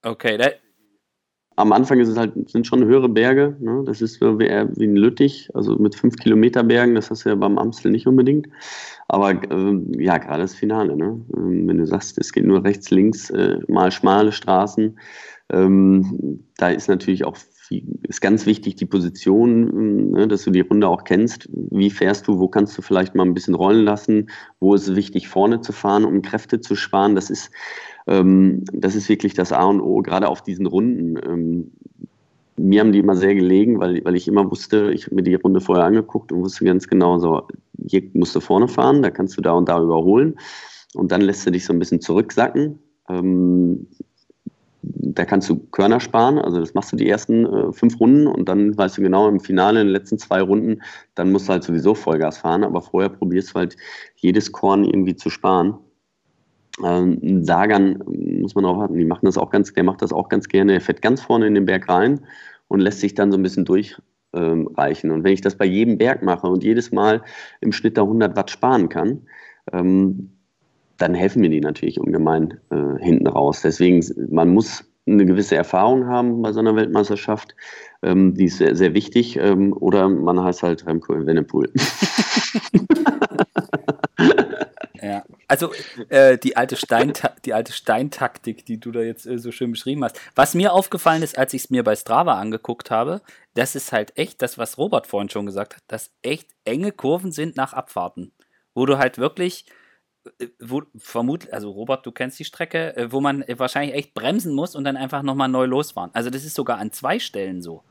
Okay. That- Am Anfang ist es halt, sind schon höhere Berge. Ne? Das ist wie, wie in Lüttich, also mit fünf Kilometer Bergen. Das hast du ja beim Amstel nicht unbedingt. Aber ähm, ja, gerade das Finale. Ne? Ähm, wenn du sagst, es geht nur rechts, links, äh, mal schmale Straßen. Ähm, da ist natürlich auch viel, ist ganz wichtig die Position, ne, dass du die Runde auch kennst. Wie fährst du, wo kannst du vielleicht mal ein bisschen rollen lassen, wo ist es wichtig, vorne zu fahren, um Kräfte zu sparen. Das ist, ähm, das ist wirklich das A und O, gerade auf diesen Runden. Ähm, mir haben die immer sehr gelegen, weil, weil ich immer wusste, ich habe mir die Runde vorher angeguckt und wusste ganz genau, so, hier musst du vorne fahren, da kannst du da und da überholen und dann lässt du dich so ein bisschen zurücksacken. Ähm, Da kannst du Körner sparen, also das machst du die ersten äh, fünf Runden und dann weißt du genau, im Finale, in den letzten zwei Runden, dann musst du halt sowieso Vollgas fahren, aber vorher probierst du halt jedes Korn irgendwie zu sparen. Ähm, Sagan muss man drauf achten, die machen das auch ganz, der macht das auch ganz gerne, der fährt ganz vorne in den Berg rein und lässt sich dann so ein bisschen durchreichen. Ähm, und wenn ich das bei jedem Berg mache und jedes Mal im Schnitt da hundert Watt sparen kann, ähm, dann helfen mir die natürlich ungemein äh, hinten raus. Deswegen, man muss eine gewisse Erfahrung haben bei so einer Weltmeisterschaft. Ähm, die ist sehr, sehr wichtig. Ähm, oder man heißt halt Remco Evenepoel. Ja. Also äh, die alte Steinta- die alte Steintaktik, die du da jetzt äh, so schön beschrieben hast. Was mir aufgefallen ist, als ich es mir bei Strava angeguckt habe, das ist halt echt das, was Robert vorhin schon gesagt hat, dass echt enge Kurven sind nach Abfahrten. Wo du halt wirklich... Wo, vermutlich, also Robert, du kennst die Strecke, wo man wahrscheinlich echt bremsen muss und dann einfach nochmal neu losfahren. Also das ist sogar an zwei Stellen so.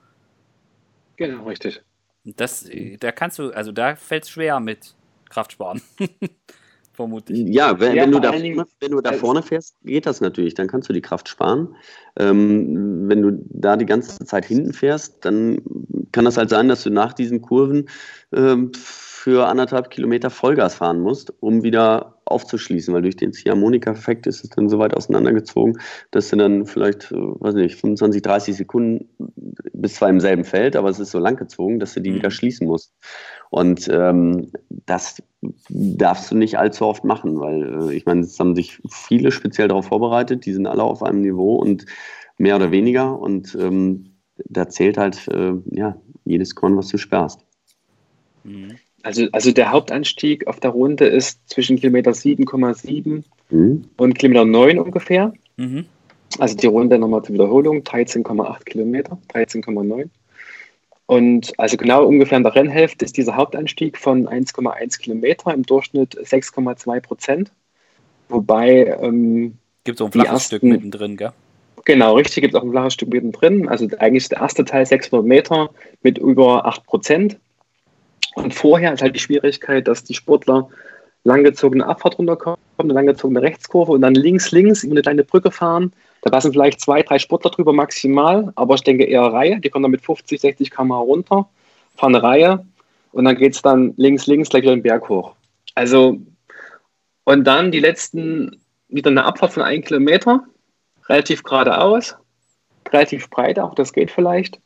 Genau, richtig. Das, da kannst du, also da fällt es schwer mit Kraftsparen. Vermutlich. Ja, wenn, ja wenn, du da, wenn du da vorne fährst, geht das natürlich, dann kannst du die Kraft sparen. Ähm, wenn du da die ganze Zeit hinten fährst, dann kann das halt sein, dass du nach diesen Kurven ähm, für anderthalb Kilometer Vollgas fahren musst, um wieder aufzuschließen, weil durch den Ziehharmonika-Effekt ist es dann so weit auseinandergezogen, dass du dann vielleicht, weiß nicht, fünfundzwanzig, dreißig Sekunden bis zwar im selben Feld, aber es ist so lang gezogen, dass du die wieder schließen musst. Und ähm, das darfst du nicht allzu oft machen, weil äh, ich meine, es haben sich viele speziell darauf vorbereitet, die sind alle auf einem Niveau und mehr oder weniger und ähm, da zählt halt äh, ja, jedes Korn, was du sparst. Mhm. Also, also der Hauptanstieg auf der Runde ist zwischen Kilometer sieben Komma sieben mhm. und Kilometer neun ungefähr. Mhm. Also die Runde nochmal zur Wiederholung, dreizehn Komma acht Kilometer, dreizehn Komma neun. Und also genau ungefähr in der Rennhälfte ist dieser Hauptanstieg von eins Komma eins Kilometer, im Durchschnitt sechs Komma zwei Prozent. Wobei ähm, gibt es auch ein flaches ersten, Stück mittendrin, gell? Genau, richtig, gibt es auch ein flaches Stück mittendrin. Also eigentlich ist der erste Teil sechshundert Meter mit über acht Prozent. Und vorher ist halt die Schwierigkeit, dass die Sportler langgezogene Abfahrt runterkommen, eine langgezogene Rechtskurve und dann links, links über eine kleine Brücke fahren. Da passen vielleicht zwei, drei Sportler drüber maximal, aber ich denke eher Reihe. Die kommen dann mit fünfzig, sechzig Kilometer pro Stunde runter, fahren eine Reihe und dann geht es dann links, links gleich wieder den Berg hoch. Also, und dann die letzten, wieder eine Abfahrt von einem Kilometer, relativ geradeaus, relativ breit, auch das geht vielleicht.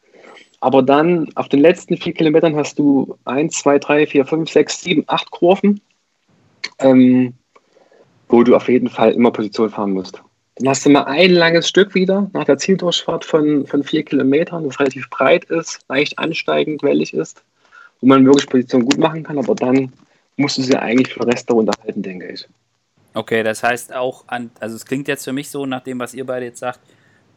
Aber dann auf den letzten vier Kilometern hast du eins, zwei, drei, vier, fünf, sechs, sieben, acht Kurven, ähm, wo du auf jeden Fall immer Position fahren musst. Dann hast du mal ein langes Stück wieder nach der Zieldurchfahrt von, von vier Kilometern, das relativ breit ist, leicht ansteigend, wellig ist, wo man wirklich Position gut machen kann. Aber dann musst du sie eigentlich für den Rest der Runde halten, denke ich. Okay, das heißt auch, an, also es klingt jetzt für mich so, nach dem, was ihr beide jetzt sagt,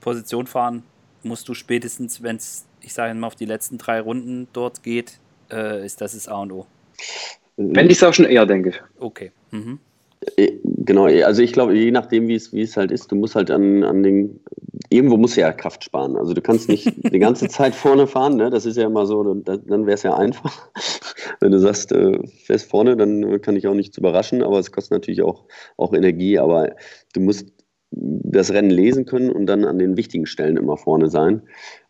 Position fahren musst du spätestens, wenn es, ich sage mal, auf die letzten drei Runden dort geht, äh, ist das das A und O. Wenn ich es auch schon eher denke. Okay. Mhm. Genau, also ich glaube, je nachdem, wie es, wie es halt ist, du musst halt an, an den, irgendwo musst du ja Kraft sparen. Also du kannst nicht die ganze Zeit vorne fahren, ne? Das ist ja immer so, dann, dann wäre es ja einfach. Wenn du sagst, äh, fährst vorne, dann kann ich auch nichts überraschen, aber es kostet natürlich auch, auch Energie, aber du musst das Rennen lesen können und dann an den wichtigen Stellen immer vorne sein.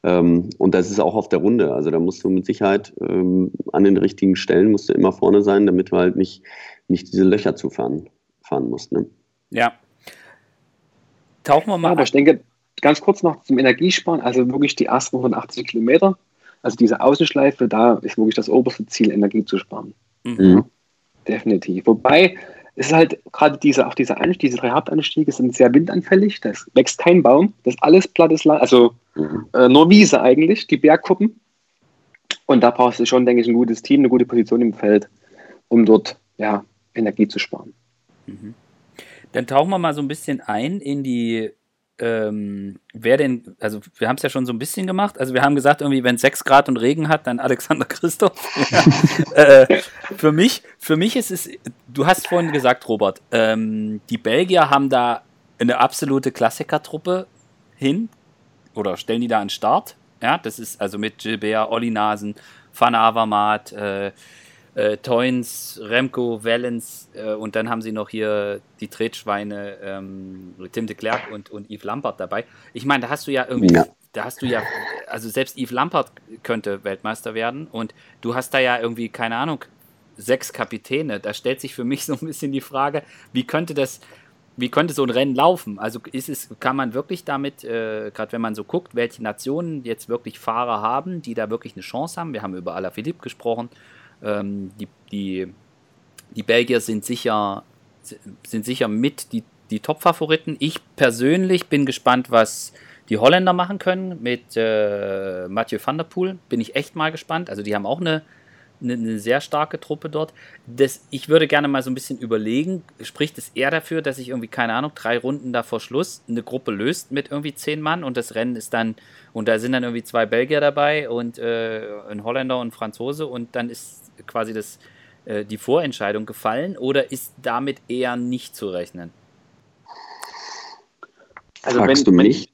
Ähm, und das ist auch auf der Runde. Also da musst du mit Sicherheit ähm, an den richtigen Stellen musst du immer vorne sein, damit du halt nicht, nicht diese Löcher zufahren fahren musst. Ne? Ja. Tauchen wir mal ja, aber ich denke, ganz kurz noch zum Energiesparen, also wirklich die ersten hundertachtzig Kilometer, also diese Außenschleife, da ist wirklich das oberste Ziel, Energie zu sparen. Mhm. Ja, definitiv. Wobei es ist halt gerade diese, auch diese, Anstieg, diese drei Hauptanstiege sind sehr windanfällig, da wächst kein Baum, das ist alles plattes Land, also mhm. äh, nur Wiese eigentlich, die Bergkuppen. Und da brauchst du schon, denke ich, ein gutes Team, eine gute Position im Feld, um dort ja, Energie zu sparen. Mhm. Dann tauchen wir mal so ein bisschen ein in die, ähm, wer denn, also wir haben es ja schon so ein bisschen gemacht, also wir haben gesagt, irgendwie, wenn es sechs Grad und Regen hat, dann Alexander Christoph. Ja. äh, für mich, für mich ist es, du hast vorhin gesagt, Robert, ähm, die Belgier haben da eine absolute Klassikertruppe hin, oder stellen die da einen Start, ja, das ist also mit Gilbert, Oli Naesen, Van Avermaet, äh, äh, Toyns, Remco, Wellens äh, und dann haben sie noch hier die Tretschweine, ähm, Tim de Klerk und, und Yves Lampaert dabei. Ich meine, da hast du ja irgendwie, ja. da hast du ja, also selbst Yves Lampaert könnte Weltmeister werden und du hast da ja irgendwie, keine Ahnung, sechs Kapitäne. Da stellt sich für mich so ein bisschen die Frage, wie könnte das, wie könnte so ein Rennen laufen? Also ist es, kann man wirklich damit, äh, gerade wenn man so guckt, welche Nationen jetzt wirklich Fahrer haben, die da wirklich eine Chance haben. Wir haben über Alaphilippe gesprochen. Ähm, die, die, die Belgier sind sicher, sind sicher mit die, die Top-Favoriten. Ich persönlich bin gespannt, was die Holländer machen können mit äh, Mathieu van der Poel. Bin ich echt mal gespannt. Also die haben auch eine, eine, eine sehr starke Truppe dort. Das, ich würde gerne mal so ein bisschen überlegen, spricht es eher dafür, dass sich irgendwie, keine Ahnung, drei Runden da vor Schluss eine Gruppe löst mit irgendwie zehn Mann und das Rennen ist dann, und da sind dann irgendwie zwei Belgier dabei und äh, ein Holländer und ein Franzose und dann ist quasi das, äh, die Vorentscheidung gefallen, oder ist damit eher nicht zu rechnen? Also Fragst wenn, du mich?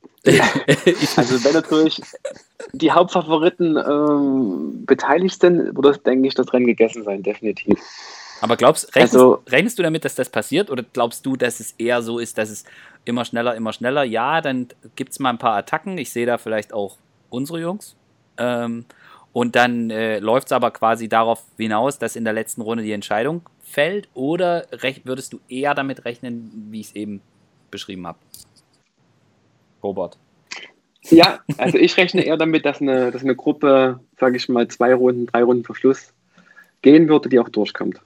Also wenn natürlich die Hauptfavoriten ähm, beteiligt sind, würde, denke ich, das Rennen gegessen sein, definitiv. Aber glaubst, rechnest, also, rechnest du damit, dass das passiert, oder glaubst du, dass es eher so ist, dass es immer schneller, immer schneller, ja, dann gibt es mal ein paar Attacken, ich sehe da vielleicht auch unsere Jungs, ähm, und dann äh, läuft es aber quasi darauf hinaus, dass in der letzten Runde die Entscheidung fällt, oder rech- würdest du eher damit rechnen, wie ich es eben beschrieben habe? Robert. Ja, also ich rechne eher damit, dass eine, dass eine Gruppe, sage ich mal, zwei Runden, drei Runden vor Schluss gehen würde, die auch durchkommt.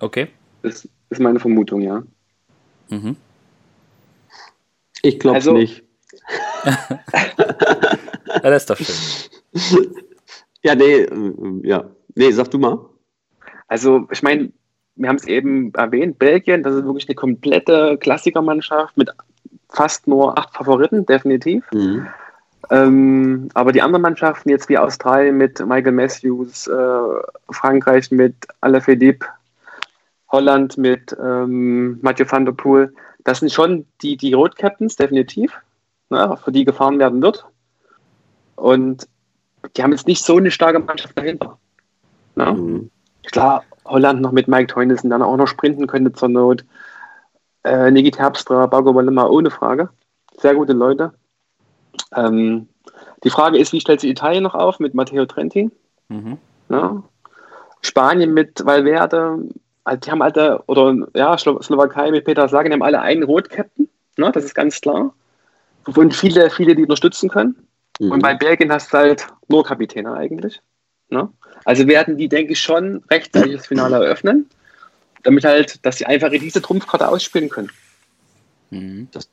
Okay. Das ist meine Vermutung, ja. Mhm. Ich glaube also, nicht. Ja, das ist doch schön. Ja, nee, äh, ja. Nee, sag du mal. Also, ich meine, wir haben es eben erwähnt, Belgien, das ist wirklich eine komplette Klassikermannschaft mit fast nur acht Favoriten, definitiv. Mhm. Ähm, aber die anderen Mannschaften, jetzt wie Australien mit Michael Matthews, äh, Frankreich mit Alaphilippe, Holland mit ähm, Mathieu van der Poel, das sind schon die, die Road Captains, definitiv, ne, für die gefahren werden wird. Und die haben jetzt nicht so eine starke Mannschaft dahinter. Ne? Mhm. Klar, Holland noch mit Mike Teunissen, dann auch noch sprinten könnte zur Not. Äh, Niki Terpstra, Bauke Mollema, ohne Frage. Sehr gute Leute. Ähm, die Frage ist, wie stellt sich Italien noch auf mit Matteo Trentin? Mhm. Ja. Spanien mit Valverde. Also die haben alle, oder ja, Slowakei mit Peter Sagan, die haben alle einen Rot-Captain. Ne? Das ist ganz klar. Und viele, viele, die unterstützen können. Mhm. Und bei Belgien hast du halt nur Kapitäne eigentlich. Ne? Also werden die, denke ich, schon rechtzeitig das Finale eröffnen, damit halt, dass sie einfach diese Trumpfkarte ausspielen können. Mhm. Das,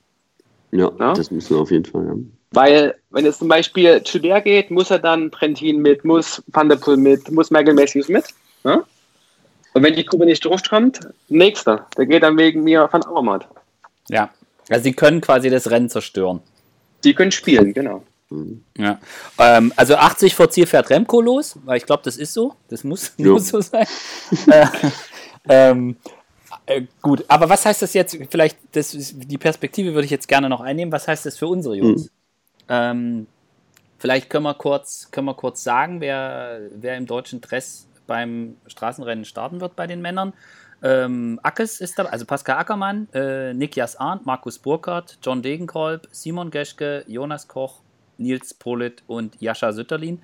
ja, ja, das müssen wir auf jeden Fall haben. Weil, wenn es zum Beispiel Gilbert geht, muss er dann Trentin mit, muss Van der Poel mit, muss Michael Matthews mit. Ja? Und wenn die Gruppe nicht durchkommt, nächster. Der geht dann wegen mir Van Avermaet. Ja, also sie können quasi das Rennen zerstören. Die können spielen, genau. Ja. Ähm, also achtzig vor Ziel fährt Remco los, weil ich glaube, das ist so. Das muss, muss so sein. äh, ähm, äh, gut, aber was heißt das jetzt? Vielleicht, das ist, die Perspektive würde ich jetzt gerne noch einnehmen. Was heißt das für unsere Jungs? Mhm. Ähm, vielleicht können wir kurz, können wir kurz sagen, wer, wer im deutschen Dress beim Straßenrennen starten wird bei den Männern. Ähm, Ackes ist dabei, also Pascal Ackermann, äh, Nikias Arndt, Markus Burkhardt, John Degenkolb, Simon Geschke, Jonas Koch, Nils Politt und Jascha Sütterlin.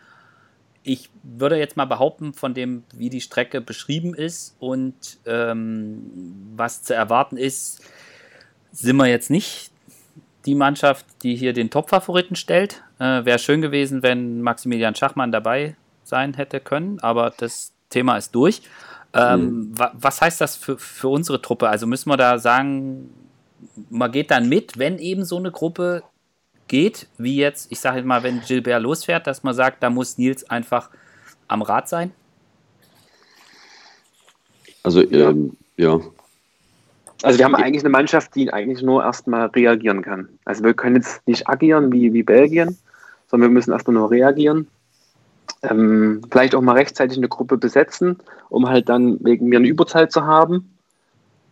Ich würde jetzt mal behaupten, von dem, wie die Strecke beschrieben ist und ähm, was zu erwarten ist, sind wir jetzt nicht die Mannschaft, die hier den Top-Favoriten stellt. Äh, wäre schön gewesen, wenn Maximilian Schachmann dabei sein hätte können, aber das Thema ist durch. Ähm, mhm. wa- was heißt das für, für unsere Truppe? Also müssen wir da sagen, man geht dann mit, wenn eben so eine Gruppe geht, wie jetzt, ich sage jetzt mal, wenn Gilbert losfährt, dass man sagt, da muss Nils einfach am Rad sein? Also, ja. Ähm, ja. Also wir haben eigentlich eine Mannschaft, die eigentlich nur erstmal reagieren kann. Also wir können jetzt nicht agieren wie, wie Belgien, sondern wir müssen erstmal nur reagieren. Ähm, vielleicht auch mal rechtzeitig eine Gruppe besetzen, um halt dann wegen mir eine Überzahl zu haben.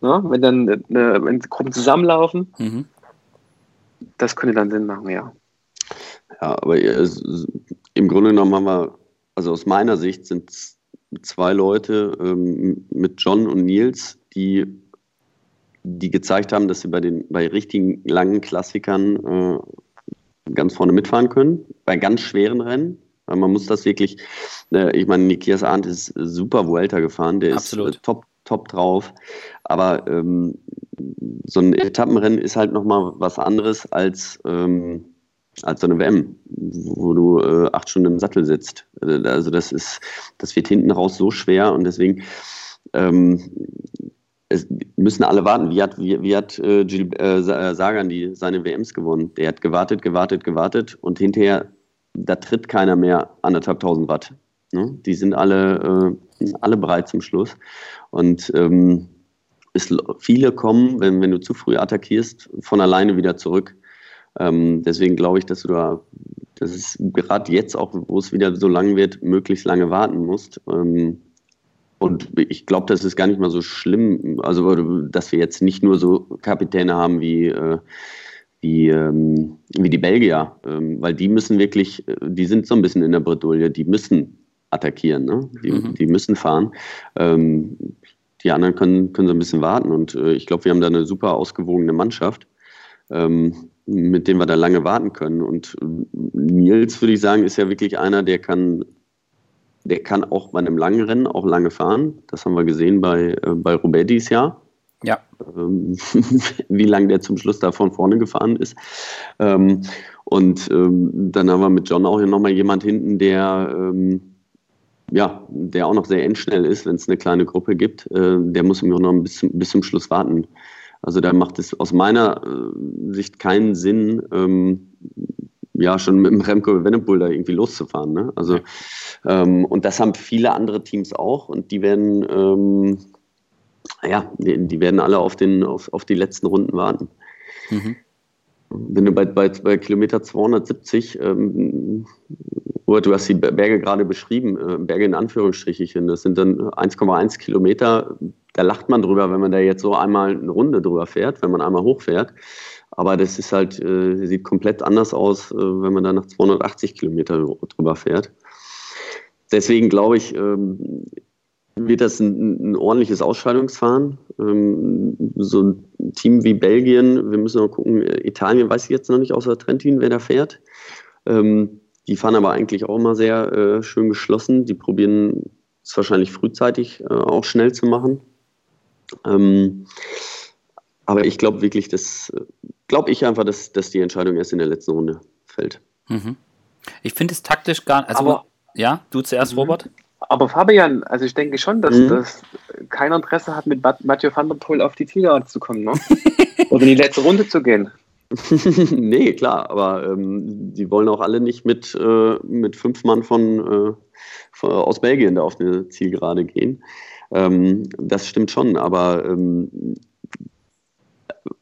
Ja, wenn dann eine, wenn Gruppen zusammenlaufen, mhm. das könnte dann Sinn machen, ja. Ja, aber es, im Grunde genommen haben wir, also aus meiner Sicht sind es zwei Leute ähm, mit John und Nils, die, die gezeigt haben, dass sie bei den bei richtigen langen Klassikern äh, ganz vorne mitfahren können, bei ganz schweren Rennen. Man muss das wirklich, ich meine, Nikias Arndt ist super Vuelta gefahren, der Absolut. ist top, top drauf, aber ähm, so ein Etappenrennen ist halt nochmal was anderes als, ähm, als so eine W M, wo du äh, acht Stunden im Sattel sitzt. Also das ist, das wird hinten raus so schwer und deswegen ähm, es müssen alle warten. Wie hat, wie, wie hat äh, Gilles, äh, Sagan die, seine W Ms gewonnen? Der hat gewartet, gewartet, gewartet und hinterher da tritt keiner mehr anderthalb tausend Watt. Ne? Die sind alle, äh, alle bereit zum Schluss. Und ähm, es, viele kommen, wenn, wenn du zu früh attackierst, von alleine wieder zurück. Ähm, deswegen glaube ich, dass du da, dass es gerade jetzt auch, wo es wieder so lang wird, möglichst lange warten musst. Ähm, und ich glaube, das ist gar nicht mal so schlimm, also dass wir jetzt nicht nur so Kapitäne haben wie äh, Die, ähm, wie die Belgier, ähm, weil die müssen wirklich, die sind so ein bisschen in der Bredouille, die müssen attackieren, ne? die, mhm. die müssen fahren. Ähm, die anderen können, können so ein bisschen warten und äh, ich glaube, wir haben da eine super ausgewogene Mannschaft, ähm, mit dem wir da lange warten können. Und Nils, würde ich sagen, ist ja wirklich einer, der kann, der kann auch bei einem langen Rennen auch lange fahren. Das haben wir gesehen bei, äh, bei Roubaix dieses Jahr. Ja. Wie lange der zum Schluss da von vorne gefahren ist. Und dann haben wir mit John auch hier nochmal jemand hinten, der, ja, der auch noch sehr endschnell ist, wenn es eine kleine Gruppe gibt. Der muss immer noch bis, bis zum Schluss warten. Also da macht es aus meiner Sicht keinen Sinn, ja, schon mit dem Remco Evenepoel da irgendwie loszufahren. Ne? Also, und das haben viele andere Teams auch und die werden... Ja, die, die werden alle auf, den, auf, auf die letzten Runden warten. Mhm. Wenn du bei, bei, bei Kilometer zweihundertsiebzig, ähm, du hast die Berge gerade beschrieben, äh, Berge in Anführungsstrichen, das sind dann eins Komma eins Kilometer, da lacht man drüber, wenn man da jetzt so einmal eine Runde drüber fährt, wenn man einmal hochfährt. Aber das ist halt, äh, sieht komplett anders aus, äh, wenn man da nach zweihundertachtzig Kilometer drüber fährt. Deswegen glaube ich, ähm, wird das ein, ein ordentliches Ausscheidungsfahren. Ähm, so ein Team wie Belgien, wir müssen noch gucken, Italien weiß ich jetzt noch nicht, außer Trentin, wer da fährt. Ähm, die fahren aber eigentlich auch immer sehr äh, schön geschlossen. Die probieren es wahrscheinlich frühzeitig äh, auch schnell zu machen. Ähm, aber ich glaube wirklich, dass, glaube ich einfach, dass, dass die Entscheidung erst in der letzten Runde fällt. Mhm. Ich finde es taktisch gar nicht, also aber, ja, du zuerst, mhm. Robert? Aber Fabian, also ich denke schon, dass, mhm. dass kein Interesse hat, mit Mathieu van der Poel auf die Zielgerade zu kommen, ne? Oder in die letzte Runde zu gehen. Nee, klar, aber ähm, die wollen auch alle nicht mit, äh, mit fünf Mann von, äh, von, aus Belgien da auf eine Zielgerade gehen. Ähm, das stimmt schon, aber ähm,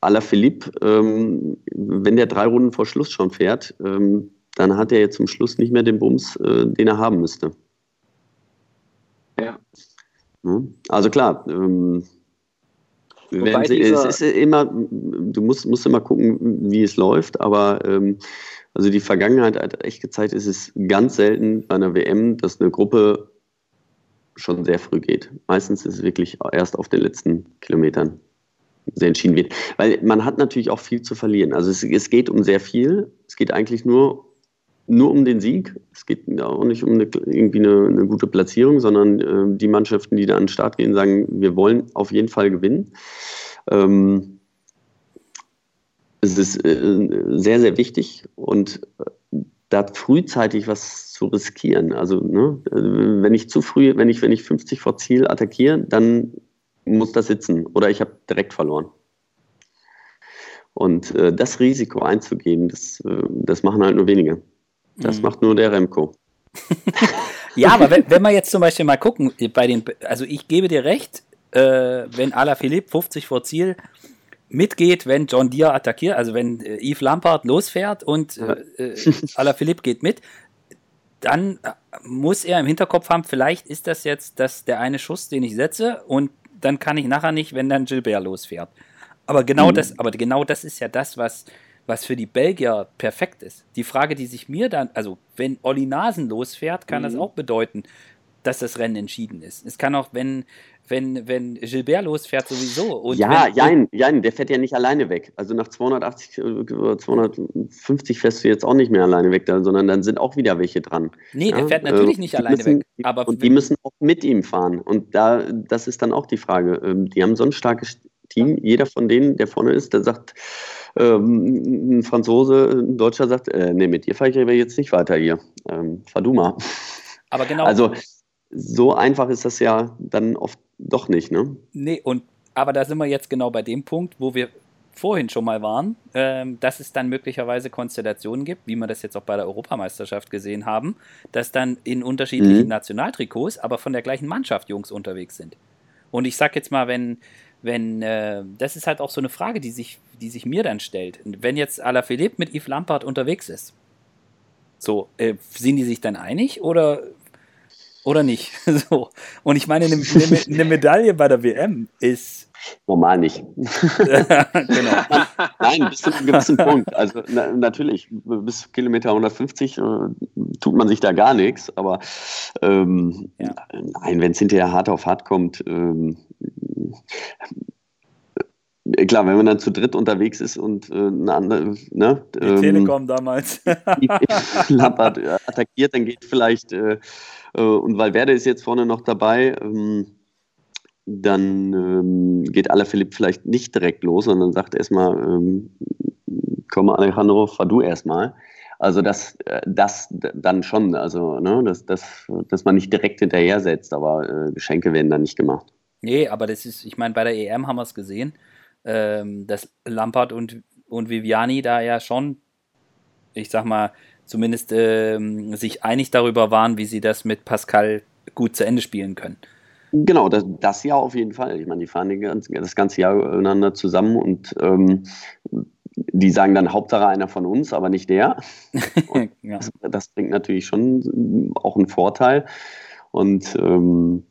Alaphilippe, ähm, wenn der drei Runden vor Schluss schon fährt, ähm, dann hat er jetzt zum Schluss nicht mehr den Bums, äh, den er haben müsste. Ja. Also klar, ähm, wir werden sehen, es ist immer, du musst, musst immer gucken, wie es läuft, aber ähm, also die Vergangenheit hat echt gezeigt, es ist ganz selten bei einer W M, dass eine Gruppe schon sehr früh geht. Meistens ist es wirklich erst auf den letzten Kilometern sehr entschieden wird. Weil man hat natürlich auch viel zu verlieren. Also es, es geht um sehr viel. Es geht eigentlich nur, nur um den Sieg. Es geht auch nicht um eine, irgendwie eine, eine gute Platzierung, sondern äh, die Mannschaften, die da an den Start gehen, sagen, wir wollen auf jeden Fall gewinnen. Ähm, es ist äh, sehr, sehr wichtig und äh, da frühzeitig was zu riskieren. Also ne, wenn ich zu früh, wenn ich, wenn ich fünfzig vor Ziel attackiere, dann muss das sitzen oder ich habe direkt verloren. Und äh, das Risiko einzugehen, das, äh, das machen halt nur wenige. Das mhm. macht nur der Remco. Ja, aber wenn, wenn wir jetzt zum Beispiel mal gucken, bei den, also ich gebe dir recht, äh, wenn Alaphilippe fünfzig vor Ziel mitgeht, wenn John Deere attackiert, also wenn äh, Yves Lampaert losfährt und äh, äh, Alaphilippe geht mit, dann muss er im Hinterkopf haben, vielleicht ist das jetzt das, der eine Schuss, den ich setze und dann kann ich nachher nicht, wenn dann Gilbert losfährt. Aber genau, mhm. das, aber genau das ist ja das, was, was für die Belgier perfekt ist. Die Frage, die sich mir dann, also wenn Oli Naesen losfährt, kann mhm. das auch bedeuten, dass das Rennen entschieden ist. Es kann auch, wenn, wenn, wenn Gilbert losfährt, sowieso. Und ja, wenn, jein, jein, der fährt ja nicht alleine weg. Also nach zweihundertachtzig oder zweihundertfünfzig fährst du jetzt auch nicht mehr alleine weg, sondern dann sind auch wieder welche dran. Nee, ja? Der fährt natürlich äh, nicht alleine müssen, weg. Aber und die müssen auch mit ihm fahren. Und da, das ist dann auch die Frage. Die haben so ein starkes Team. Jeder von denen, der vorne ist, der sagt, ähm, ein Franzose, ein Deutscher sagt, äh, nee, mit dir fahre ich aber jetzt nicht weiter hier. Ähm, fahr du mal. Aber genau. Also, so einfach ist das ja dann oft doch nicht, ne? Nee, und, aber da sind wir jetzt genau bei dem Punkt, wo wir vorhin schon mal waren, ähm, dass es dann möglicherweise Konstellationen gibt, wie wir das jetzt auch bei der Europameisterschaft gesehen haben, dass dann in unterschiedlichen mhm. Nationaltrikots, aber von der gleichen Mannschaft Jungs unterwegs sind. Und ich sag jetzt mal, wenn, wenn äh, das ist halt auch so eine Frage, die sich, die sich mir dann stellt. Wenn jetzt Alaphilippe mit Yves Lampaert unterwegs ist, so, äh, sind die sich dann einig oder... Oder nicht? So. Und ich meine, eine, eine Medaille bei der W M ist... Normal nicht. Genau. Nein, bis zu einem gewissen Punkt. Also na, natürlich, bis Kilometer hundertfünfzig äh, tut man sich da gar nichts. Aber ähm, ja. nein, wenn es hinterher hart auf hart kommt... Ähm, Klar, wenn man dann zu dritt unterwegs ist und äh, eine andere... Ne, die ähm, Telekom damals. Lampaert attackiert, dann geht vielleicht... Äh, äh, und Valverde ist jetzt vorne noch dabei, ähm, dann ähm, geht Alaphilippe vielleicht nicht direkt los, sondern sagt erstmal, ähm, komm Alejandro, fahr du erstmal. Also das, äh, das d- dann schon, also ne, dass das, das man nicht direkt hinterher setzt, aber äh, Geschenke werden dann nicht gemacht. Nee, aber das ist, ich meine, bei der E M haben wir es gesehen, Ähm, dass Lampaert und, und Viviani da ja schon, ich sag mal, zumindest ähm, sich einig darüber waren, wie sie das mit Pascal gut zu Ende spielen können. Genau, das, das ja auf jeden Fall. Ich meine, die fahren das ganze Jahr miteinander zusammen und ähm, die sagen dann, Hauptsache einer von uns, aber nicht der. Ja. das, das bringt natürlich schon auch einen Vorteil. Und ähm,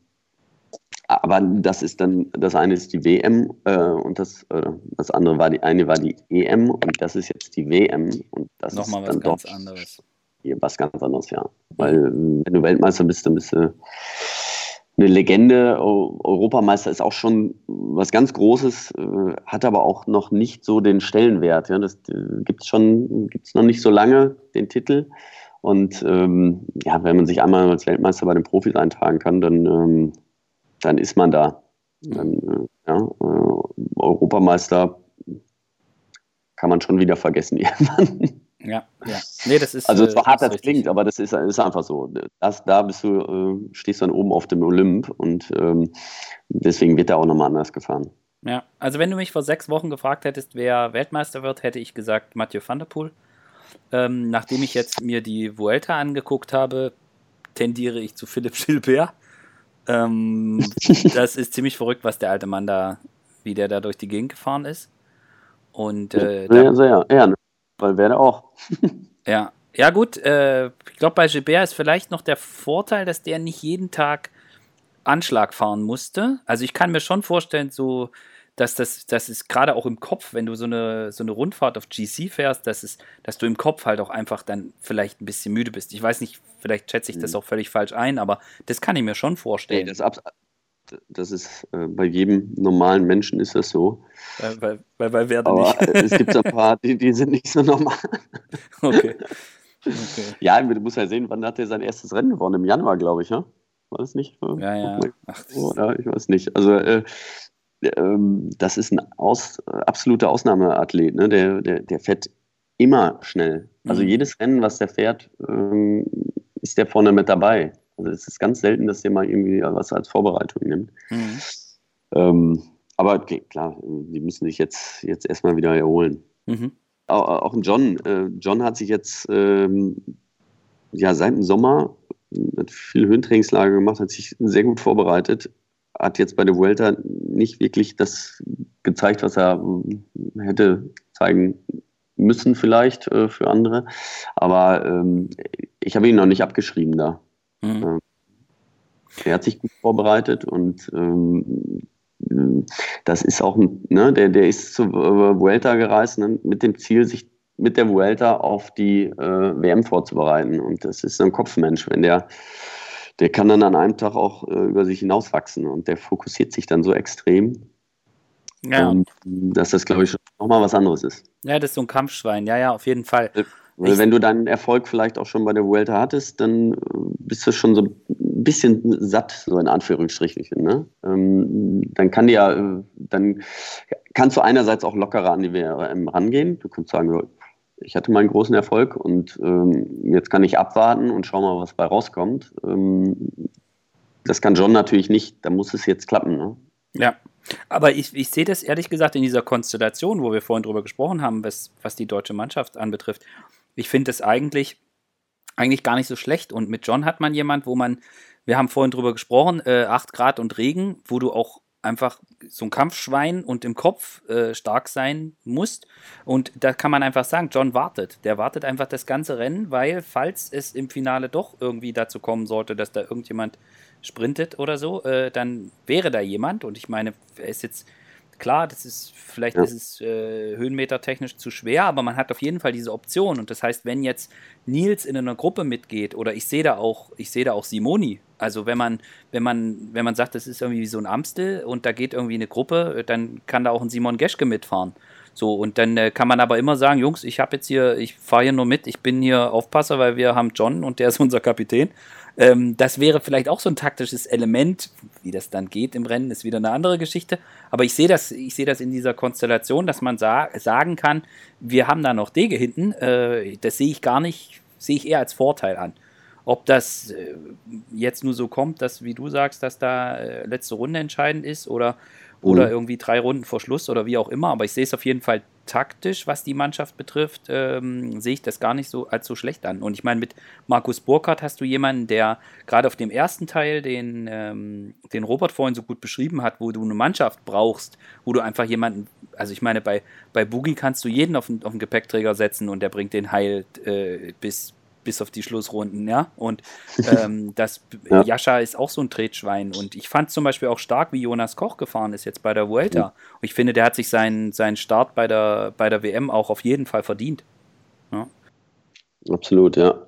aber das ist dann, das eine ist die W M äh, und das, äh, das andere war die eine war die E M und das ist jetzt die W M und das Nochmal ist was dann ganz doch anderes. Hier was ganz anderes, ja. Weil wenn du Weltmeister bist, dann bist du eine Legende. Europameister ist auch schon was ganz Großes, äh, hat aber auch noch nicht so den Stellenwert. Ja? Das äh, gibt's schon, gibt's noch nicht so lange den Titel. Und ähm, ja, wenn man sich einmal als Weltmeister bei den Profis eintragen kann, dann ähm, dann ist man da. Dann, ja, äh, Europameister kann man schon wieder vergessen irgendwann. Ja, ja. Nee, das ist, also so hart das, das klingt, aber das ist, ist einfach so. Das, da bist du, äh, stehst dann oben auf dem Olymp und ähm, deswegen wird da auch nochmal anders gefahren. Ja, also wenn du mich vor sechs Wochen gefragt hättest, wer Weltmeister wird, hätte ich gesagt Mathieu van der Poel. Ähm, nachdem ich jetzt mir die Vuelta angeguckt habe, tendiere ich zu Philipp Gilbert. Ähm, das ist ziemlich verrückt, was der alte Mann da, wie der da durch die Gegend gefahren ist. Und äh, sehr, sehr gerne. Valverde auch. Ja, ja gut, äh, ich glaube, bei Gilbert ist vielleicht noch der Vorteil, dass der nicht jeden Tag Anschlag fahren musste. Also ich kann mir schon vorstellen, so, dass das, das ist gerade auch im Kopf, wenn du so eine, so eine Rundfahrt auf G C fährst, dass, es, dass du im Kopf halt auch einfach dann vielleicht ein bisschen müde bist. Ich weiß nicht, vielleicht schätze ich das auch völlig falsch ein, aber das kann ich mir schon vorstellen. Nee, das ist Das ist äh, bei jedem normalen Menschen ist das so. Bei, bei, bei Werder aber nicht. Es gibt ein paar, die, die sind nicht so normal. Okay. okay. Ja, du musst ja sehen, wann hat er sein erstes Rennen gewonnen? Im Januar, glaube ich, ja? War das nicht? Ja, ja. Ach, das oh, ja, ich weiß nicht. Also äh, äh, das ist ein aus, äh, absoluter Ausnahmeathlet, ne? Der, der, der fährt immer schnell. Also mhm. jedes Rennen, was der fährt, äh, ist der vorne mit dabei. Also es ist ganz selten, dass der mal irgendwie was als Vorbereitung nimmt. Mhm. Ähm, aber okay, klar, die müssen sich jetzt, jetzt erstmal wieder erholen. Mhm. Auch, auch John. Äh, John hat sich jetzt ähm, ja, seit dem Sommer hat viel Höhentrainingslager gemacht, hat sich sehr gut vorbereitet, hat jetzt bei der Vuelta nicht wirklich das gezeigt, was er hätte zeigen müssen vielleicht äh, für andere. Aber ähm, ich habe ihn noch nicht abgeschrieben da. Mhm. Der hat sich gut vorbereitet und ähm, das ist auch, ne, der, der ist zur Vuelta gereist, ne, mit dem Ziel, sich mit der Vuelta auf die äh, W M vorzubereiten. Und das ist ein Kopfmensch, wenn der, der kann dann an einem Tag auch äh, über sich hinauswachsen und der fokussiert sich dann so extrem, ja. ähm, dass das, glaube ich, nochmal was anderes ist. Ja, das ist so ein Kampfschwein, ja, ja, auf jeden Fall. Äh, Weil wenn du deinen Erfolg vielleicht auch schon bei der Vuelta hattest, dann bist du schon so ein bisschen satt, so in Anführungsstrichen. Ne? Dann kann dir, dann kannst du einerseits auch lockerer an die W M rangehen. Du kannst sagen, ich hatte mal einen großen Erfolg und jetzt kann ich abwarten und schau mal, was bei rauskommt. Das kann John natürlich nicht, da muss es jetzt klappen. Ne? Ja. Aber ich, ich sehe das ehrlich gesagt in dieser Konstellation, wo wir vorhin drüber gesprochen haben, was, was die deutsche Mannschaft anbetrifft. Ich finde das eigentlich, eigentlich gar nicht so schlecht. Und mit John hat man jemand, wo man, wir haben vorhin drüber gesprochen, äh, acht Grad und Regen, wo du auch einfach so ein Kampfschwein und im Kopf äh, stark sein musst. Und da kann man einfach sagen, John wartet. Der wartet einfach das ganze Rennen, weil falls es im Finale doch irgendwie dazu kommen sollte, dass da irgendjemand sprintet oder so, äh, dann wäre da jemand. Und ich meine, er ist jetzt klar, das ist vielleicht ja. ist es äh, höhenmetertechnisch zu schwer, aber man hat auf jeden Fall diese Option. Und das heißt, wenn jetzt Nils in einer Gruppe mitgeht, oder ich sehe da auch, ich sehe da auch Simoni. Also wenn man, wenn man, wenn man sagt, das ist irgendwie so ein Amstel und da geht irgendwie eine Gruppe, dann kann da auch ein Simon Geschke mitfahren. So, und dann äh, kann man aber immer sagen, Jungs, ich habe jetzt hier, ich fahre hier nur mit, ich bin hier Aufpasser, weil wir haben John und der ist unser Kapitän. Ähm, das wäre vielleicht auch so ein taktisches Element, wie das dann geht im Rennen, ist wieder eine andere Geschichte. Aber ich sehe das, ich sehe das in dieser Konstellation, dass man sa- sagen kann, wir haben da noch Dege hinten, äh, das sehe ich gar nicht, sehe ich eher als Vorteil an. Ob das äh, jetzt nur so kommt, dass, wie du sagst, dass da äh, letzte Runde entscheidend ist oder Oder irgendwie drei Runden vor Schluss oder wie auch immer. Aber ich sehe es auf jeden Fall taktisch, was die Mannschaft betrifft, ähm, sehe ich das gar nicht so als so schlecht an. Und ich meine, mit Markus Burkhardt hast du jemanden, der gerade auf dem ersten Teil, den, ähm, den Robert vorhin so gut beschrieben hat, wo du eine Mannschaft brauchst, wo du einfach jemanden, also ich meine, bei, bei Boogie kannst du jeden auf den, auf den Gepäckträger setzen und der bringt den heil äh, bis... bis auf die Schlussrunden, ja, und ähm, das, ja. Jascha ist auch so ein Tretschwein und ich fand zum Beispiel auch stark, wie Jonas Koch gefahren ist jetzt bei der Vuelta und ich finde, der hat sich seinen, seinen Start bei der, bei der W M auch auf jeden Fall verdient. Ja. Absolut, ja.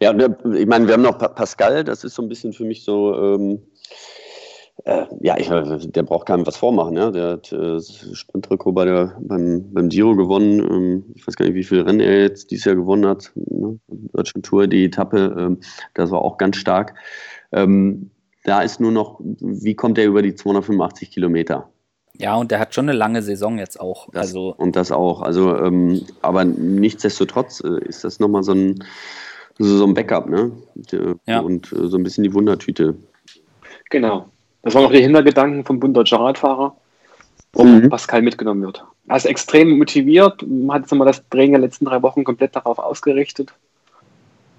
Ja, und ich meine, wir haben noch Pascal, das ist so ein bisschen für mich so, ähm, äh, ja, ich, der braucht keinem was vormachen, ja, der hat äh, Sprintrekord bei der, beim, beim Giro gewonnen, ähm, ich weiß gar nicht, wie viele Rennen er jetzt dieses Jahr gewonnen hat, ne? Deutsche Tour, die Etappe, das war auch ganz stark. Da ist nur noch, wie kommt er über die zweihundertfünfundachtzig Kilometer? Ja, und der hat schon eine lange Saison jetzt auch. Das, also und das auch. Also, aber nichtsdestotrotz ist das nochmal so ein, so ein Backup, ne? Ja. Und so ein bisschen die Wundertüte. Genau. Das waren auch die Hintergedanken vom Bund Deutscher Radfahrer, wo mhm. Pascal mitgenommen wird. Er ist extrem motiviert, hat jetzt nochmal das Training der letzten drei Wochen komplett darauf ausgerichtet.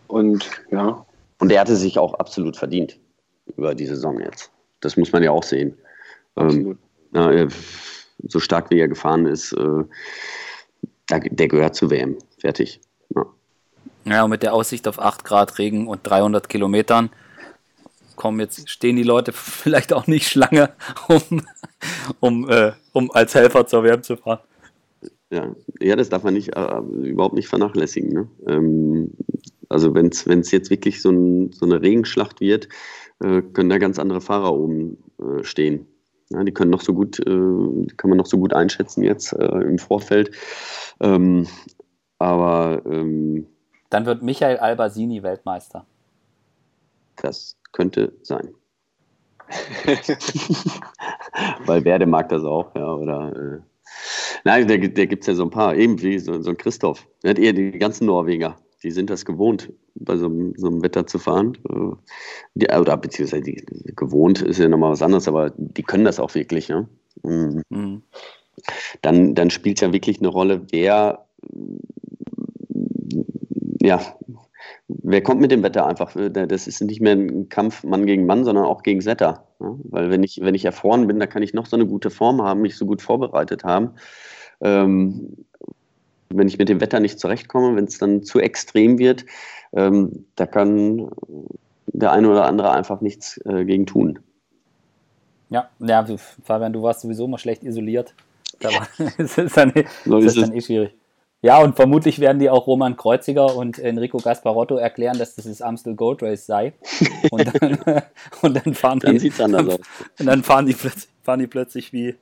Und ja. Und er hatte sich auch absolut verdient über die Saison jetzt. Das muss man ja auch sehen. Absolut. Ähm, na, so stark wie er gefahren ist, äh, der, der gehört zur W M. Fertig. Ja. Ja, und mit der Aussicht auf acht Grad Regen und dreihundert Kilometern kommen jetzt, stehen die Leute vielleicht auch nicht Schlange, um, um, äh, um als Helfer zur W M zu fahren. Ja, ja, das darf man nicht, äh, überhaupt nicht vernachlässigen. Ne? Ähm, also wenn es jetzt wirklich so, ein, so eine Regenschlacht wird, äh, können da ganz andere Fahrer oben äh, stehen. Ja, die können noch so gut, äh, kann man noch so gut einschätzen jetzt äh, im Vorfeld. Ähm, aber ähm, dann wird Michael Albasini Weltmeister. Das könnte sein. Valverde mag das auch, ja, oder äh, nein, da, da gibt es ja so ein paar, eben wie so, so ein Christoph. Nicht eher die ganzen Norweger, die sind das gewohnt, bei so, so einem Wetter zu fahren. Die, oder beziehungsweise die, die gewohnt ist ja nochmal was anderes, aber die können das auch wirklich. Ne? Mhm. Mhm. Dann, dann spielt es ja wirklich eine Rolle, wer, ja, wer kommt mit dem Wetter einfach. Das ist nicht mehr ein Kampf Mann gegen Mann, sondern auch gegen das Wetter. Ne? Weil wenn ich, wenn ich erfroren bin, dann kann ich noch so eine gute Form haben, mich so gut vorbereitet haben. Ähm, wenn ich mit dem Wetter nicht zurechtkomme, wenn es dann zu extrem wird, ähm, da kann der eine oder andere einfach nichts äh, gegen tun. Ja, ja, Fabian, du warst sowieso immer schlecht isoliert. Es ist dann, so ist ist dann es. eh schwierig. Ja, und vermutlich werden die auch Roman Kreuziger und Enrico Gasparotto erklären, dass das das Amstel Gold Race sei. Und dann, und dann fahren dann die dann, aus. Und dann fahren die, fahren die plötzlich wie,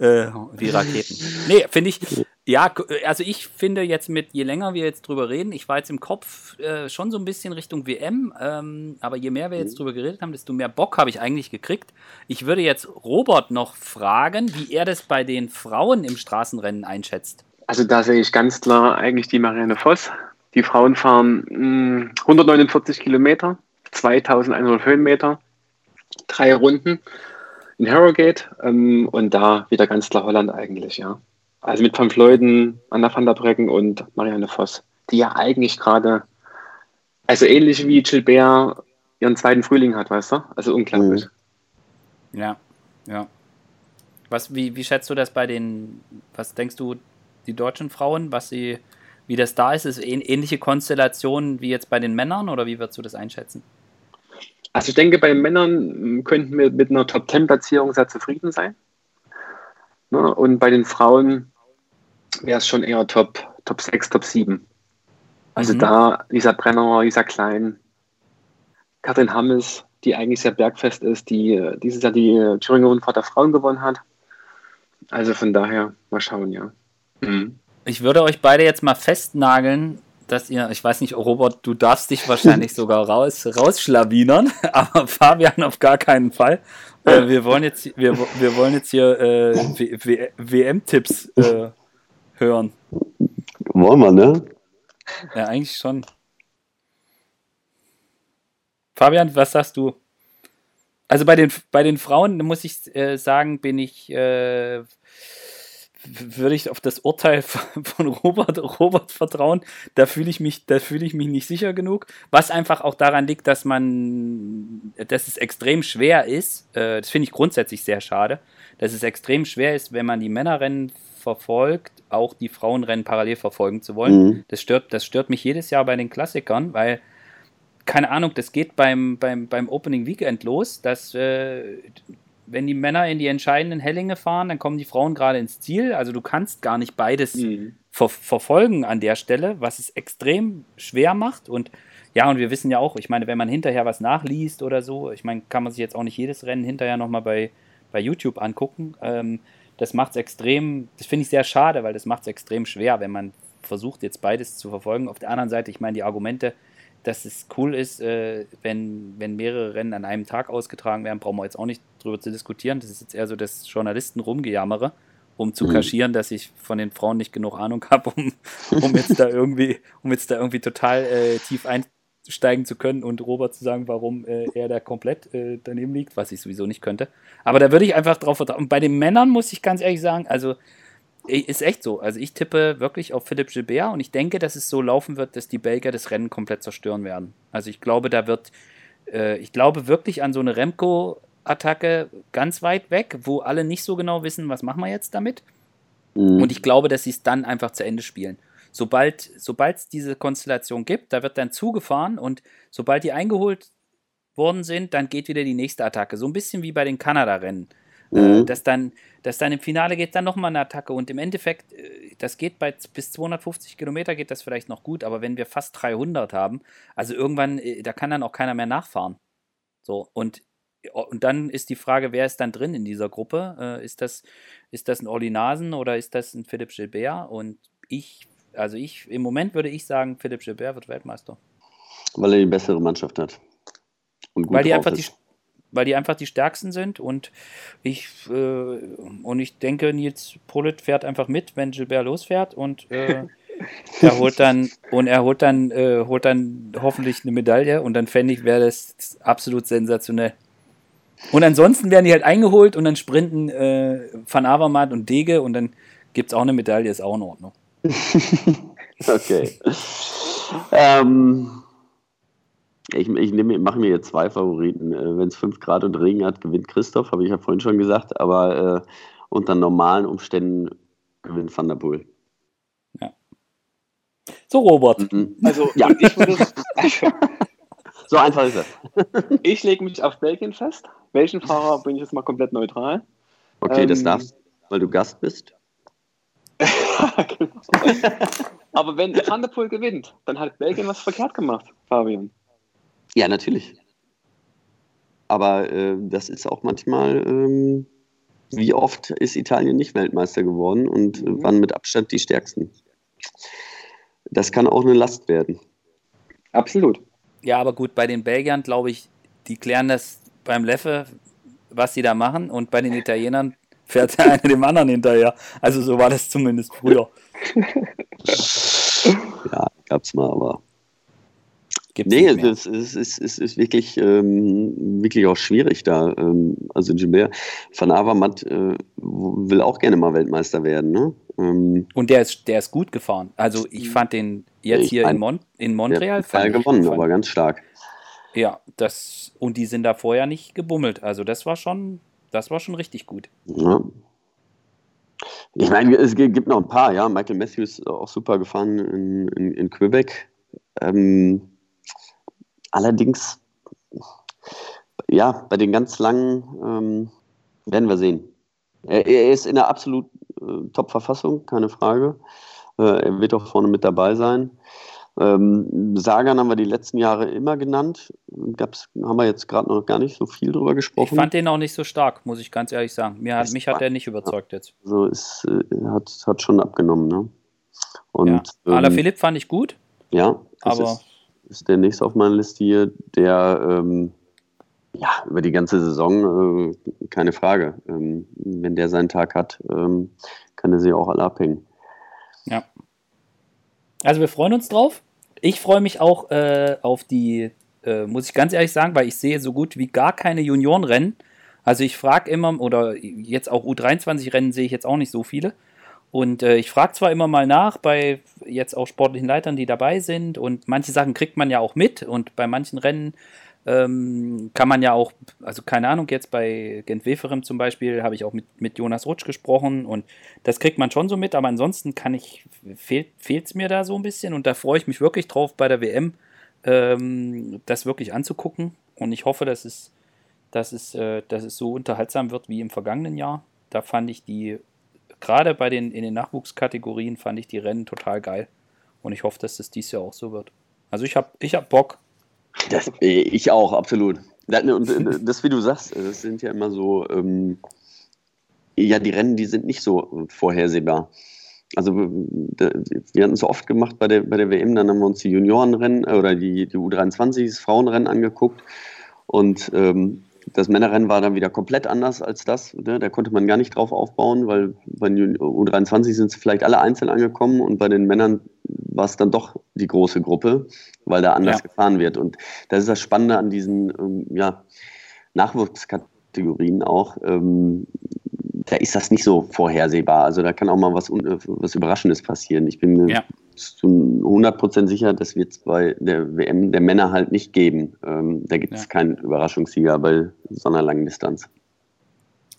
äh, wie Raketen. Nee, finde ich, ja, also ich finde jetzt mit, je länger wir jetzt drüber reden, ich war jetzt im Kopf äh, schon so ein bisschen Richtung W M, ähm, aber je mehr wir jetzt drüber geredet haben, desto mehr Bock habe ich eigentlich gekriegt. Ich würde jetzt Robert noch fragen, wie er das bei den Frauen im Straßenrennen einschätzt. Also da sehe ich ganz klar eigentlich die Marianne Voss. Die Frauen fahren mh, hundertneunundvierzig Kilometer, zweitausendeinhundert Höhenmeter, drei Runden in Harrogate ähm, und da wieder ganz klar Holland eigentlich, ja. Also mit Van Vleuten, Anna van der Breggen und Marianne Voss, die ja eigentlich gerade, also ähnlich wie Gilbert ihren zweiten Frühling hat, weißt du? Also unglaublich. Ja, ja. Was, wie, wie schätzt du das bei den, was denkst du, die deutschen Frauen, was sie, wie das da ist, ist ähnliche Konstellationen wie jetzt bei den Männern oder wie würdest du das einschätzen? Also ich denke, bei den Männern könnten wir mit einer Top-zehn-Platzierung sehr zufrieden sein. Ne? Und bei den Frauen wäre es schon eher Top, Top sechs, Top sieben. Also mhm. da Lisa Brenner, Lisa Klein, Katrin Hammes, die eigentlich sehr bergfest ist, die dieses Jahr die Thüringer Rundfahrt der Frauen gewonnen hat. Also von daher, mal schauen, ja. Ich würde euch beide jetzt mal festnageln, dass ihr, ich weiß nicht, Robert, du darfst dich wahrscheinlich sogar raus, rausschlawinern, aber Fabian auf gar keinen Fall. Äh, wir wollen jetzt, wir, wir wollen jetzt hier äh, w- w- W M-Tipps äh, hören. Wollen wir, ne? Ja, eigentlich schon. Fabian, was sagst du? Also bei den, bei den Frauen, muss ich äh, sagen, bin ich... Äh, würde ich auf das Urteil von Robert, Robert vertrauen, da fühle ich mich, da fühle ich mich nicht sicher genug, was einfach auch daran liegt, dass man, dass es extrem schwer ist, das finde ich grundsätzlich sehr schade, dass es extrem schwer ist, wenn man die Männerrennen verfolgt, auch die Frauenrennen parallel verfolgen zu wollen. Mhm. Das stört, das stört mich jedes Jahr bei den Klassikern, weil, keine Ahnung, das geht beim, beim, beim Opening Weekend los, dass äh, wenn die Männer in die entscheidenden Hellinge fahren, dann kommen die Frauen gerade ins Ziel. Also du kannst gar nicht beides mhm. ver- verfolgen an der Stelle, was es extrem schwer macht. Und ja, und wir wissen ja auch, ich meine, wenn man hinterher was nachliest oder so, ich meine, kann man sich jetzt auch nicht jedes Rennen hinterher nochmal bei, bei YouTube angucken. Ähm, das macht es extrem, das finde ich sehr schade, weil das macht es extrem schwer, wenn man versucht, jetzt beides zu verfolgen. Auf der anderen Seite, ich meine, die Argumente, dass es cool ist, äh, wenn, wenn mehrere Rennen an einem Tag ausgetragen werden, brauchen wir jetzt auch nicht drüber zu diskutieren. Das ist jetzt eher so das Journalisten-Rumgejammere, um zu mhm. kaschieren, dass ich von den Frauen nicht genug Ahnung habe, um, um jetzt da irgendwie, um jetzt da irgendwie total äh, tief einsteigen zu können und Robert zu sagen, warum äh, er da komplett äh, daneben liegt, was ich sowieso nicht könnte. Aber da würde ich einfach drauf vertrauen. Und bei den Männern muss ich ganz ehrlich sagen, also ist echt so. Also ich tippe wirklich auf Philipp Gilbert und ich denke, dass es so laufen wird, dass die Belgier das Rennen komplett zerstören werden. Also ich glaube, da wird, äh, ich glaube wirklich an so eine Remco Attacke ganz weit weg, wo alle nicht so genau wissen, was machen wir jetzt damit. Mhm. Und ich glaube, dass sie es dann einfach zu Ende spielen. Sobald es diese Konstellation gibt, da wird dann zugefahren und sobald die eingeholt worden sind, dann geht wieder die nächste Attacke. So ein bisschen wie bei den Kanada-Rennen. Mhm. Dass dann, dass dann im Finale geht dann nochmal eine Attacke und im Endeffekt, das geht bei bis zweihundertfünfzig Kilometer geht das vielleicht noch gut, aber wenn wir fast dreihundert haben, also irgendwann, da kann dann auch keiner mehr nachfahren. So, und, und dann ist die Frage, wer ist dann drin in dieser Gruppe? Ist das, ist das ein Oli Naesen oder ist das ein Philipp Gilbert? Und ich, also ich, im Moment würde ich sagen, Philipp Gilbert wird Weltmeister. Weil er die bessere Mannschaft hat. Und gut weil die drauf einfach ist. Die weil die einfach die stärksten sind und ich äh, und ich denke, Nils Politt fährt einfach mit, wenn Gilbert losfährt und äh, er holt dann und er holt dann äh, holt dann hoffentlich eine Medaille und dann fände ich, wäre das absolut sensationell. Und ansonsten werden die halt eingeholt und dann sprinten äh, Van Avermaet und Dege und dann gibt es auch eine Medaille, ist auch in Ordnung. Okay. ähm Ich, ich mache mir jetzt zwei Favoriten. Wenn es fünf Grad und Regen hat, gewinnt Christoph, habe ich ja vorhin schon gesagt. Aber äh, unter normalen Umständen gewinnt Van der Poel. Ja. So, Robert. Mhm. Also, ja. ich würde, also, so einfach ist es. Ich lege mich auf Belgien fest. Welchen Fahrer bin ich jetzt mal komplett neutral? Okay, ähm, das darfst du, weil du Gast bist. Genau. Aber wenn Van der Poel gewinnt, dann hat Belgien was verkehrt gemacht, Fabian. Ja, natürlich. Aber äh, das ist auch manchmal, ähm, wie oft ist Italien nicht Weltmeister geworden und äh, waren mit Abstand die Stärksten. Das kann auch eine Last werden. Absolut. Ja, aber gut, bei den Belgiern, glaube ich, die klären das beim Leffe, was sie da machen. Und bei den Italienern fährt der eine dem anderen hinterher. Also so war das zumindest früher. Ja, gab's mal, aber... Gibt's nee, es ist, ist, ist, ist wirklich, ähm, wirklich auch schwierig da. Ähm, also Gilbert Van Avermaet äh, will auch gerne mal Weltmeister werden. Ne? Ähm, Und der ist, der ist gut gefahren. Also ich fand den jetzt hier in, Mon- in Montreal... Der hat gewonnen, fand, aber ganz stark. Ja, das und die sind da vorher nicht gebummelt. Also das war schon, das war schon richtig gut. Ja. Ich meine, es gibt noch ein paar. Ja, Michael Matthews ist auch super gefahren in, in, in Quebec. Ähm... Allerdings, ja, bei den ganz langen ähm, werden wir sehen. Er, er ist in der absolut äh, Top-Verfassung, keine Frage. Äh, er wird auch vorne mit dabei sein. Ähm, Sagan haben wir die letzten Jahre immer genannt. Gab's, haben wir jetzt gerade noch gar nicht so viel drüber gesprochen. Ich fand den auch nicht so stark, muss ich ganz ehrlich sagen. Mir hat, mich hat er nicht überzeugt jetzt. Also es äh, hat, hat schon abgenommen. Ne? Und, ja. ähm, Alaphilippe fand ich gut. Ja, das aber... Ist, ist der nächste auf meiner Liste hier, der ähm, ja, über die ganze Saison, äh, keine Frage, ähm, wenn der seinen Tag hat, ähm, kann er sich auch alle abhängen. Ja. Also wir freuen uns drauf. Ich freue mich auch äh, auf die, äh, muss ich ganz ehrlich sagen, weil ich sehe so gut wie gar keine Juniorenrennen. Also ich frage immer, oder jetzt auch U dreiundzwanzig-Rennen sehe ich jetzt auch nicht so viele. Und äh, ich frage zwar immer mal nach, bei jetzt auch sportlichen Leitern, die dabei sind und manche Sachen kriegt man ja auch mit und bei manchen Rennen ähm, kann man ja auch, also keine Ahnung, jetzt bei Gent-Wevelgem zum Beispiel habe ich auch mit, mit Jonas Rutsch gesprochen und das kriegt man schon so mit, aber ansonsten kann ich, fehlt es mir da so ein bisschen und da freue ich mich wirklich drauf bei der W M, ähm, das wirklich anzugucken und ich hoffe, dass es, dass es, äh, dass es so unterhaltsam wird wie im vergangenen Jahr. Da fand ich die Gerade bei den in den Nachwuchskategorien fand ich die Rennen total geil. Und ich hoffe, dass das dieses Jahr auch so wird. Also ich habe ich hab Bock. Das, ich auch, absolut. Und das, wie du sagst, das sind ja immer so, ähm, ja, die Rennen, die sind nicht so vorhersehbar. Also wir hatten es oft gemacht bei der, bei der W M, dann haben wir uns die Juniorenrennen oder die, die U dreiundzwanzig, das Frauenrennen angeguckt. Und ähm, das Männerrennen war dann wieder komplett anders als das. Ne? Da konnte man gar nicht drauf aufbauen, weil bei U dreiundzwanzig sind sie vielleicht alle einzeln angekommen und bei den Männern war es dann doch die große Gruppe, weil da anders ja. gefahren wird. Und das ist das Spannende an diesen ähm, ja, Nachwuchskategorien auch. Ähm, da ist das nicht so vorhersehbar. Also da kann auch mal was, was Überraschendes passieren. Ich bin mir ja. zu hundert Prozent sicher, das wird es bei der W M der Männer halt nicht geben. Ähm, da gibt es ja keinen Überraschungssieger bei so einer langen Distanz.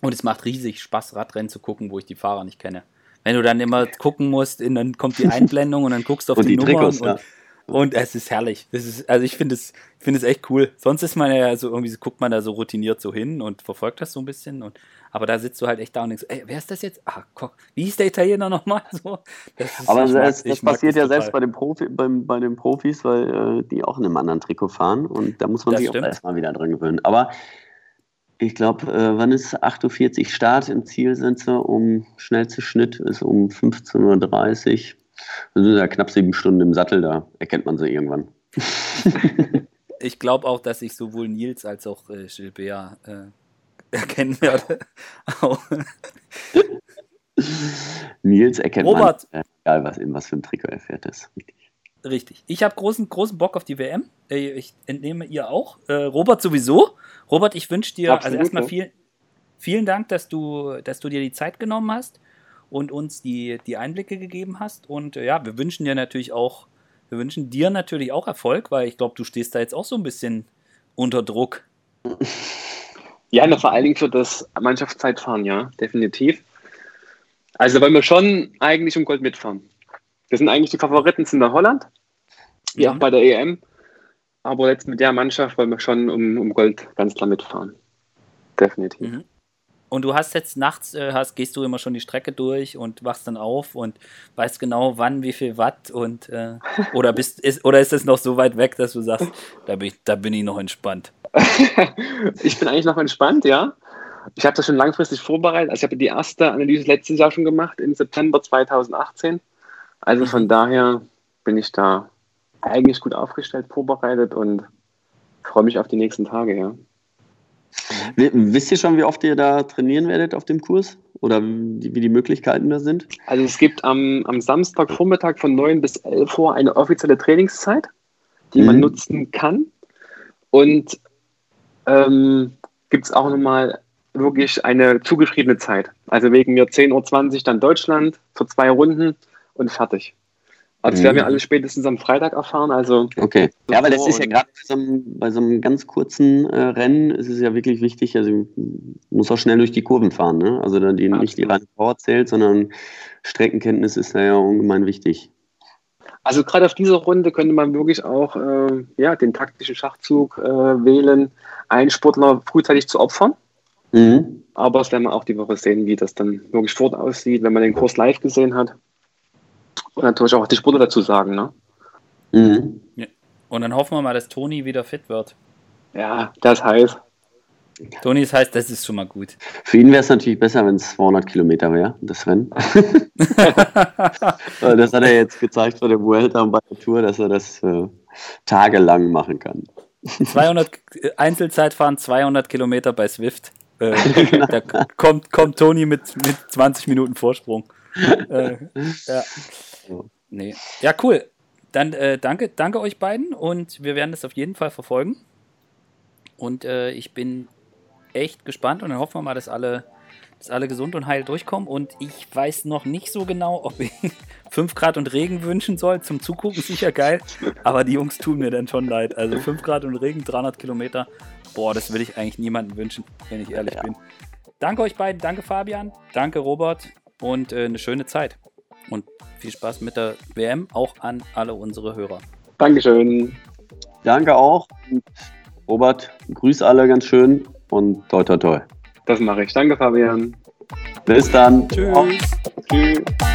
Und es macht riesig Spaß, Radrennen zu gucken, wo ich die Fahrer nicht kenne. Wenn du dann immer gucken musst, in, dann kommt die Einblendung und dann guckst du auf und die, die Trikots, Nummern. Und, ja. und es ist herrlich. Das ist, also ich finde es find echt cool. Sonst ist man ja so, irgendwie guckt man da so routiniert so hin und verfolgt das so ein bisschen. Und, aber da sitzt du halt echt da und denkst, ey, wer ist das jetzt? Ah, Koch. Wie ist der Italiener nochmal? So, aber das, das passiert ja selbst bei den, Profi, bei, bei den Profis, weil äh, die auch in einem anderen Trikot fahren. Und da muss man das sich stimmt. auch erstmal wieder dran gewöhnen. Aber ich glaube, äh, wann ist acht Uhr vierzig Start? Im Ziel sind sie um, schnellster Schnitt ist um fünfzehn Uhr dreißig. Da sind ja knapp sieben Stunden im Sattel, da erkennt man sie irgendwann. Ich glaube auch, dass ich sowohl Nils als auch äh, Gilbert äh, erkennen werde. Nils erkennt Robert. man, äh, egal was, in was für ein Trikot er fährt, das ist richtig. Richtig. Ich habe großen, großen Bock auf die W M. Ich entnehme ihr auch. Äh, Robert sowieso. Robert, ich wünsche dir Absolut. also erstmal viel, vielen Dank, dass du, dass du dir die Zeit genommen hast und uns die, die Einblicke gegeben hast. Und äh, ja, wir wünschen dir natürlich auch, wir wünschen dir natürlich auch Erfolg, weil ich glaube, du stehst da jetzt auch so ein bisschen unter Druck. Ja, na, vor allen Dingen für das Mannschaftszeitfahren, ja, definitiv. Also wollen wir schon eigentlich um Gold mitfahren. Das sind eigentlich die Favoriten, sind da Holland, wie ja. auch bei der E M. Aber jetzt mit der Mannschaft wollen wir schon um, um Gold ganz klar mitfahren. Definitiv. Mhm. Und du hast jetzt nachts, hast, gehst du immer schon die Strecke durch und wachst dann auf und weißt genau, wann, wie viel Watt und äh, oder bist ist, oder ist das noch so weit weg, dass du sagst, da bin ich, da bin ich noch entspannt. Ich bin eigentlich noch entspannt, ja. Ich habe das schon langfristig vorbereitet. Also ich habe die erste Analyse letztes Jahr schon gemacht, im September zweitausendachtzehn. Also von daher bin ich da eigentlich gut aufgestellt, vorbereitet und freue mich auf die nächsten Tage, ja. Wisst ihr schon, wie oft ihr da trainieren werdet auf dem Kurs? Oder wie die Möglichkeiten da sind? Also es gibt am, am Samstagvormittag von neun bis elf Uhr eine offizielle Trainingszeit, die mhm. man nutzen kann. Und ähm, gibt es auch nochmal wirklich eine zugeschriebene Zeit. Also wegen mir zehn Uhr zwanzig dann Deutschland für zwei Runden. Und fertig. Also, mhm. wir haben ja alle spätestens am Freitag erfahren. Also okay. Ja, aber das ist ja gerade bei, so bei so einem ganz kurzen äh, Rennen, ist es ja wirklich wichtig, also muss auch schnell durch die Kurven fahren. Ne? Also da die, nicht die reine Power zählt, sondern Streckenkenntnis ist da ja ungemein wichtig. Also gerade auf dieser Runde könnte man wirklich auch äh, ja, den taktischen Schachzug äh, wählen, einen Sportler frühzeitig zu opfern. Mhm. Aber das werden wir auch die Woche sehen, wie das dann wirklich fort aussieht, wenn man den Kurs live gesehen hat. Und natürlich auch die Sportler dazu sagen, ne? Mhm. Ja. Und dann hoffen wir mal, dass Toni wieder fit wird. Ja, das heißt. Toni, das heißt, das ist schon mal gut. Für ihn wäre es natürlich besser, wenn es zweihundert Kilometer wäre, das Rennen. Das hat er jetzt gezeigt bei der Vuelta und bei der Tour, dass er das äh, tagelang machen kann. zweihundert Einzelzeitfahren, zweihundert Kilometer bei Swift. Äh, da kommt, kommt Toni mit, mit zwanzig Minuten Vorsprung. äh, ja. Nee. ja, cool. Dann äh, danke, danke euch beiden und wir werden das auf jeden Fall verfolgen. Und äh, ich bin echt gespannt und dann hoffen wir mal, dass alle, dass alle gesund und heil durchkommen. Und ich weiß noch nicht so genau, ob ich fünf Grad und Regen wünschen soll. Zum Zugucken sicher geil, aber die Jungs tun mir dann schon leid. Also fünf Grad und Regen, dreihundert Kilometer. Boah, das will ich eigentlich niemandem wünschen, wenn ich ehrlich ja. bin. Danke euch beiden, danke Fabian, danke Robert. Und äh, eine schöne Zeit. Und viel Spaß mit der W M, auch an alle unsere Hörer. Dankeschön. Danke auch. Und Robert, grüß alle ganz schön und toi toi toi. Das mache ich. Danke, Fabian. Bis dann. Tschüss. Tschüss.